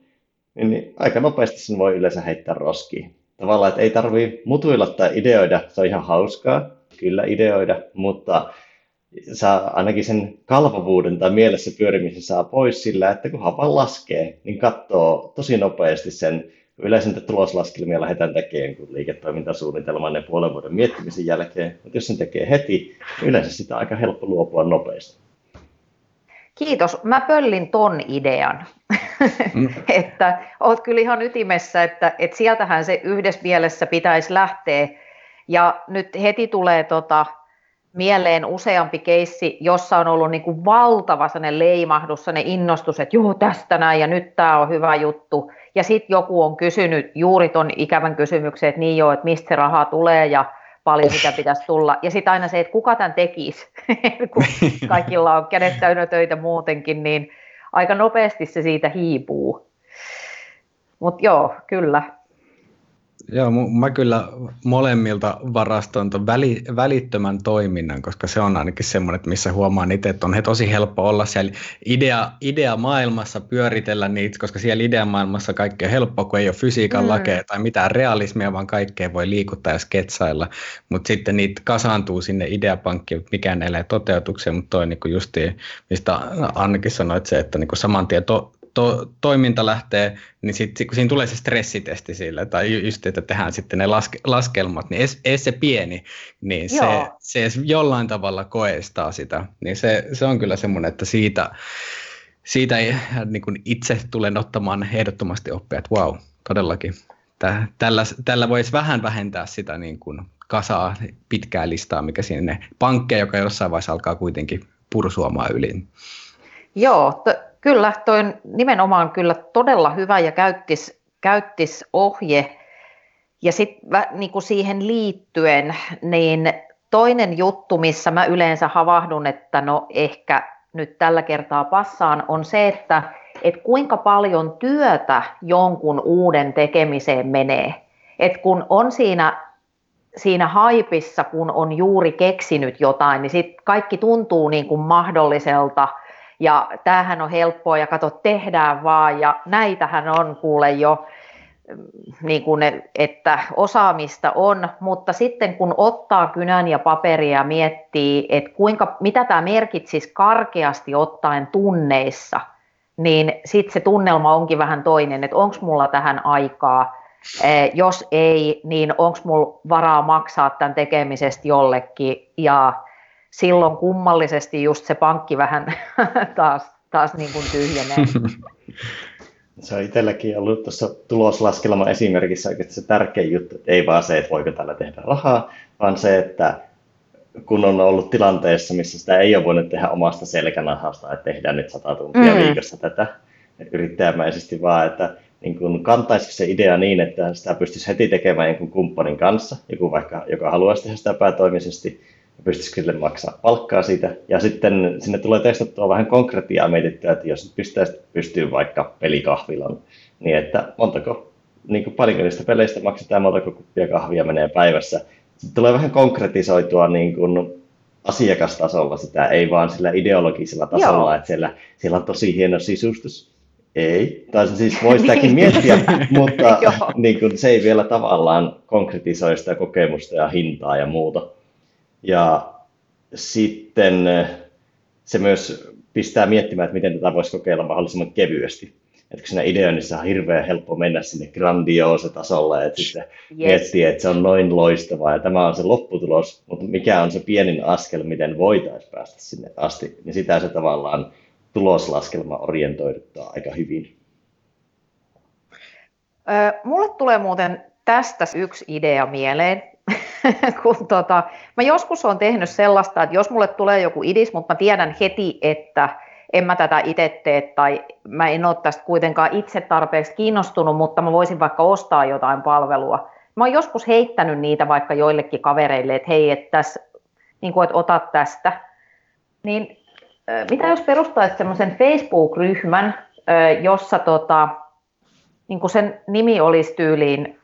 niin aika nopeasti sen voi yleensä heittää roskiin. Tavallaan, että ei tarvitse mutuilla tai ideoida, se on ihan hauskaa. Kyllä ideoida, mutta saa ainakin sen kalvavuuden tai mielessä pyörimisen saa pois sillä, että kunhan vaan laskee, niin katsoo tosi nopeasti sen. Yleensä niitä tuloslaskelmia lähdetään tekemään kun liiketoimintasuunnitelman ja 5 vuoden miettimisen jälkeen, mutta jos sen tekee heti, niin yleensä sitä on aika helppo luopua nopeasti. Kiitos. Mä pöllin ton idean. Että oot kyllä ihan ytimessä, että sieltähän se yhdessä mielessä pitäisi lähteä. Ja nyt heti tulee mieleen useampi keissi, jossa on ollut niin kuin valtava sellainen leimahdus, sellainen innostus, että joo tästä näin ja nyt tämä on hyvä juttu. Ja sitten joku on kysynyt juuri ton ikävän kysymyksen, että niin joo, että mistä se rahaa tulee ja paljon sitä pitäisi tulla. Ja sitten aina se, että kuka tämän tekisi, kun kaikilla on kädet täynnä töitä muutenkin, niin aika nopeasti se siitä hiipuu. Mutta joo, kyllä. Joo, mä kyllä molemmilta varastoin tuon välittömän toiminnan, koska se on ainakin semmoinen, että missä huomaan itse, että on tosi helppo olla siellä ideamaailmassa pyöritellä niitä, koska siellä ideamaailmassa kaikki on helppoa, kun ei ole fysiikan lakeja tai mitään realismia, vaan kaikkea voi liikuttaa ja sketsailla, mutta sitten niitä kasaantuu sinne ideapankkiin, mikään ei lähe toteutukseen, mutta toi niinku justiin, mistä Annakin sanoit se, että niinku samantien toiminta lähtee, niin sitten kun siinä tulee se stressitesti sillä, tai just, että tehdään sitten ne laskelmat, niin edes se pieni, niin se edes jollain tavalla koestaa sitä. Niin se on kyllä semmoinen, että siitä niin kuin itse tulen ottamaan ehdottomasti oppia, että vau, todellakin. Tällä voisi vähän vähentää sitä niin kuin kasaa pitkää listaa, mikä sinne pankkeja, joka jossain vaiheessa alkaa kuitenkin pursuamaan yli. Joo, kyllä, toi on nimenomaan kyllä todella hyvä ja käyttis ohje. Ja sitten niin kuin siihen liittyen, niin toinen juttu, missä mä yleensä havahdun, että no ehkä nyt tällä kertaa passaan, on se, että kuinka paljon työtä jonkun uuden tekemiseen menee. Että kun on siinä haipissa, kun on juuri keksinyt jotain, niin sitten kaikki tuntuu niin kuin mahdolliselta. Ja tämähän on helppoa ja kato, tehdään vaan ja näitähän on kuule jo, niin kuin että osaamista on, mutta sitten kun ottaa kynän ja paperia ja miettii, että mitä tämä merkitsisi karkeasti ottaen tunneissa, niin sitten se tunnelma onkin vähän toinen, että onko mulla tähän aikaa, jos ei, niin onko mulla varaa maksaa tämän tekemisestä jollekin ja silloin kummallisesti just se pankki vähän taas niin kuin tyhjenee. Se on itselläkin ollut tuossa tuloslaskelman esimerkissä oikeastaan se tärkein juttu, että ei vaan se, että voiko tällä tehdä rahaa, vaan se, että kun on ollut tilanteessa, missä sitä ei ole voinut tehdä omasta selkänahasta, että tehdään nyt 100 tuntia viikossa tätä, yrittäjämäisesti vaan, että niin kun kantaisiko se idea niin, että sitä pystyisi heti tekemään jonkun kumppanin kanssa, joku vaikka, joka haluaisi tehdä sitä päätoimisesti, ja pystyisikö sille maksaa palkkaa siitä. Ja sitten sinne tulee testattua vähän konkretiaa mietittyä, että jos pystyy vaikka pelikahvilan, niin että montako, niin kuin paljonko niistä peleistä maksetaan, montako kuppia kahvia menee päivässä. Sitten tulee vähän konkretisoitua niin kuin asiakastasolla sitä, ei vaan sillä ideologisella tasolla, että siellä on tosi hieno sisustus. Ei, tai siis voi sitäkin miettiä, mutta niin kuin se ei vielä tavallaan konkretisoi sitä kokemusta ja hintaa ja muuta. Ja sitten se myös pistää miettimään, että miten tätä voisi kokeilla mahdollisimman kevyesti. Että kun siinä ideoinnissa on hirveän helppo mennä sinne grandioose-tasolle, että sitten miettii, että se on noin loistavaa ja tämä on se lopputulos, mutta mikä on se pienin askel, miten voitaisiin päästä sinne asti, niin sitä se tavallaan tuloslaskelma orientoiduttaa aika hyvin. Mulle tulee muuten tästä yksi idea mieleen, kun mä joskus olen tehnyt sellaista, että jos mulle tulee joku idis, mutta mä tiedän heti, että en mä tätä itse tee tai mä en ole tästä kuitenkaan itse tarpeeksi kiinnostunut, mutta mä voisin vaikka ostaa jotain palvelua. Mä oon joskus heittänyt niitä vaikka joillekin kavereille, että hei, niin kuin, että ota tästä. Niin, mitä jos perustaisit semmoisen Facebook-ryhmän, jossa niin kuin sen nimi olisi tyyliin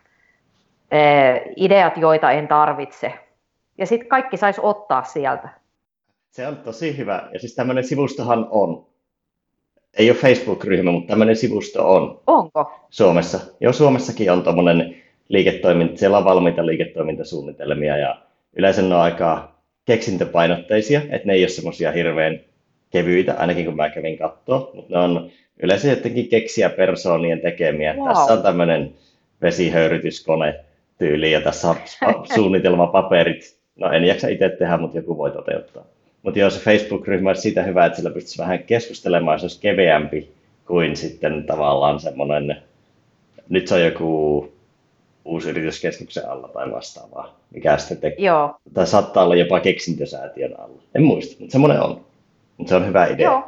ideat, joita en tarvitse. Ja sitten kaikki saisi ottaa sieltä. Se on tosi hyvä. Ja siis tämmöinen sivustohan on. Ei ole Facebook-ryhmä, mutta tämmöinen sivusto on. Onko? Suomessa. Jo Suomessakin on tommoinen liiketoiminta. Siellä on valmiita liiketoimintasuunnitelmia ja yleensä ne on aika keksintöpainotteisia, että ne ei ole semmoisia hirveän kevyitä, ainakin kun mä kävin katsoa, mutta ne on yleensä jotenkin keksiä persoonien tekemiä. Wow. Tässä on tämmöinen vesihöyrytyskone tyyli ja tässä on suunnitelmapaperit. No en jaksa itse tehdä, mutta joku voi toteuttaa. Mutta jos Facebook-ryhmä olisi siitä hyvä, että sillä pystyisi vähän keskustelemaan, se olisi keveämpi kuin sitten tavallaan semmoinen, nyt se on joku uusi yrityskeskuksen alla tai vastaavaa, mikä sitten tekee. Tai saattaa olla jopa keksintösäätiön alla. En muista, mutta semmoinen on. Mutta se on hyvä idea.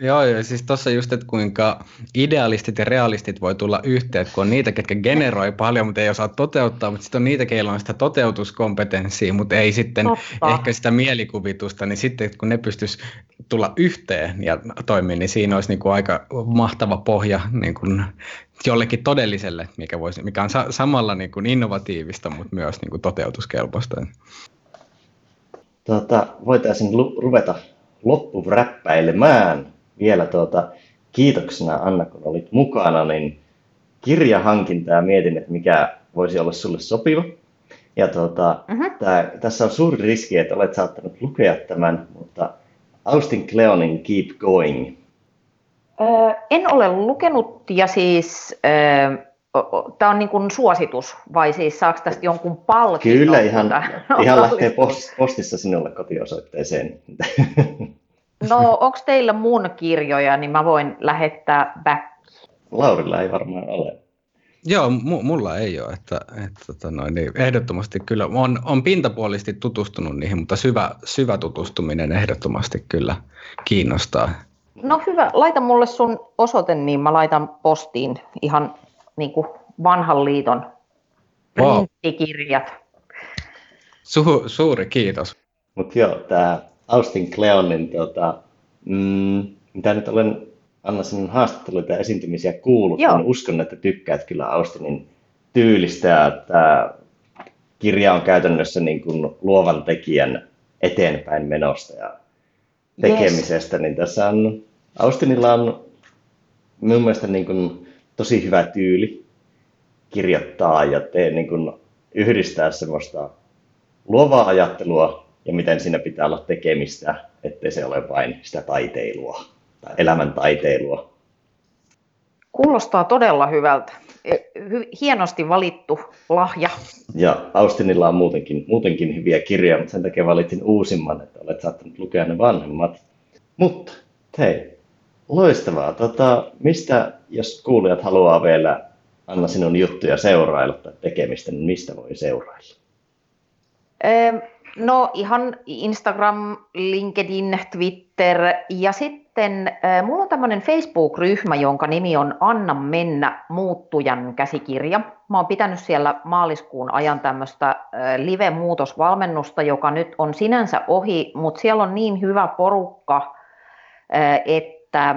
Joo, siis tuossa just, että kuinka idealistit ja realistit voi tulla yhteen, kun on niitä, ketkä generoi paljon, mutta ei osaa toteuttaa, mutta sitten on niitä, keillä on sitä toteutuskompetenssia, mutta ei sitten ehkä sitä mielikuvitusta, niin sitten kun ne pystyisi tulla yhteen ja toimia, niin siinä olisi niin kuin aika mahtava pohja niin kuin jollekin todelliselle, mikä on samalla niin kuin innovatiivista, mutta myös niin kuin toteutuskelpoista. Voitaisiin ruveta loppuräppäilemään vielä kiitoksena, Anna, kun olit mukana, niin kirjahankinta ja mietin, että mikä voisi olla sulle sopiva. Ja tässä on suuri riski, että olet saattanut lukea tämän, mutta Austin Kleonin Keep Going. En ole lukenut, ja siis tämä on niin kuin suositus, vai siis saako tästä jonkun palkinnon? Kyllä, ihan lähtee postissa sinulle kotiosoitteeseen. No, onko teillä mun kirjoja, niin mä voin lähettää back. Laurilla ei varmaan ole. Joo, mulla ei ole. Niin ehdottomasti kyllä. On pintapuolisesti tutustunut niihin, mutta syvä tutustuminen ehdottomasti kyllä kiinnostaa. No hyvä, laita mulle sun osoite, niin mä laitan postiin ihan niin kuin vanhan liiton printtikirjat. Suuri kiitos. Mutta joo, tämä Austin Kleonin, mitä nyt olen Anna sinun haastatteluita ja esiintymisiä kuullut, niin uskon, että tykkäät kyllä Austinin tyylistä. Tämä kirja on käytännössä niin kuin luovan tekijän eteenpäin menosta ja tekemisestä. Yes. Niin tässä on, Austinilla on minun mielestä niin kuin tosi hyvä tyyli kirjoittaa ja niin kuin yhdistää semmoista luovaa ajattelua ja miten siinä pitää olla tekemistä, ettei se ole vain sitä taiteilua tai elämän taiteilua. Kuulostaa todella hyvältä. Hienosti valittu lahja. Ja Austinilla on muutenkin hyviä kirjoja, mutta sen takia valitsin uusimman, että olet saattanut lukea ne vanhemmat. Mutta hei. Loistavaa. Mistä, jos kuulijat haluaa vielä, Anna, sinun juttuja seurailla tai tekemistä, niin mistä voi seurailla? No ihan Instagram, LinkedIn, Twitter ja sitten sitten mulla on tämmöinen Facebook-ryhmä, jonka nimi on Anna Mennä muuttujan käsikirja. Mä oon pitänyt siellä maaliskuun ajan tämmöistä live-muutosvalmennusta, joka nyt on sinänsä ohi, mutta siellä on niin hyvä porukka, että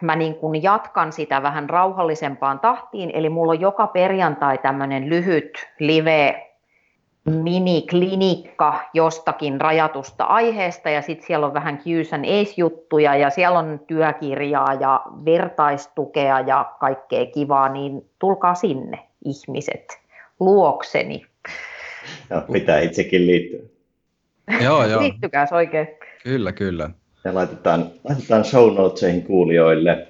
mä niin kuin jatkan sitä vähän rauhallisempaan tahtiin. Eli mulla on joka perjantai tämmöinen lyhyt live miniklinikka jostakin rajatusta aiheesta, ja sitten siellä on vähän Q&A-juttuja, ja siellä on työkirjaa ja vertaistukea ja kaikkea kivaa, niin tulkaa sinne ihmiset luokseni. Ja pitää itsekin liittyä. Joo. Liittykääs oikein. Kyllä. Ja laitetaan show notesihin kuulijoille.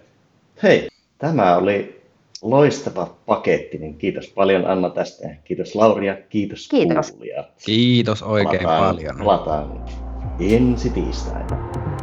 Hei, tämä oli loistava paketti, niin kiitos paljon Anna tästä. Kiitos Lauri ja kiitos kuulijat. Kiitos oikein palataan, paljon. Palataan ensi tiistaina.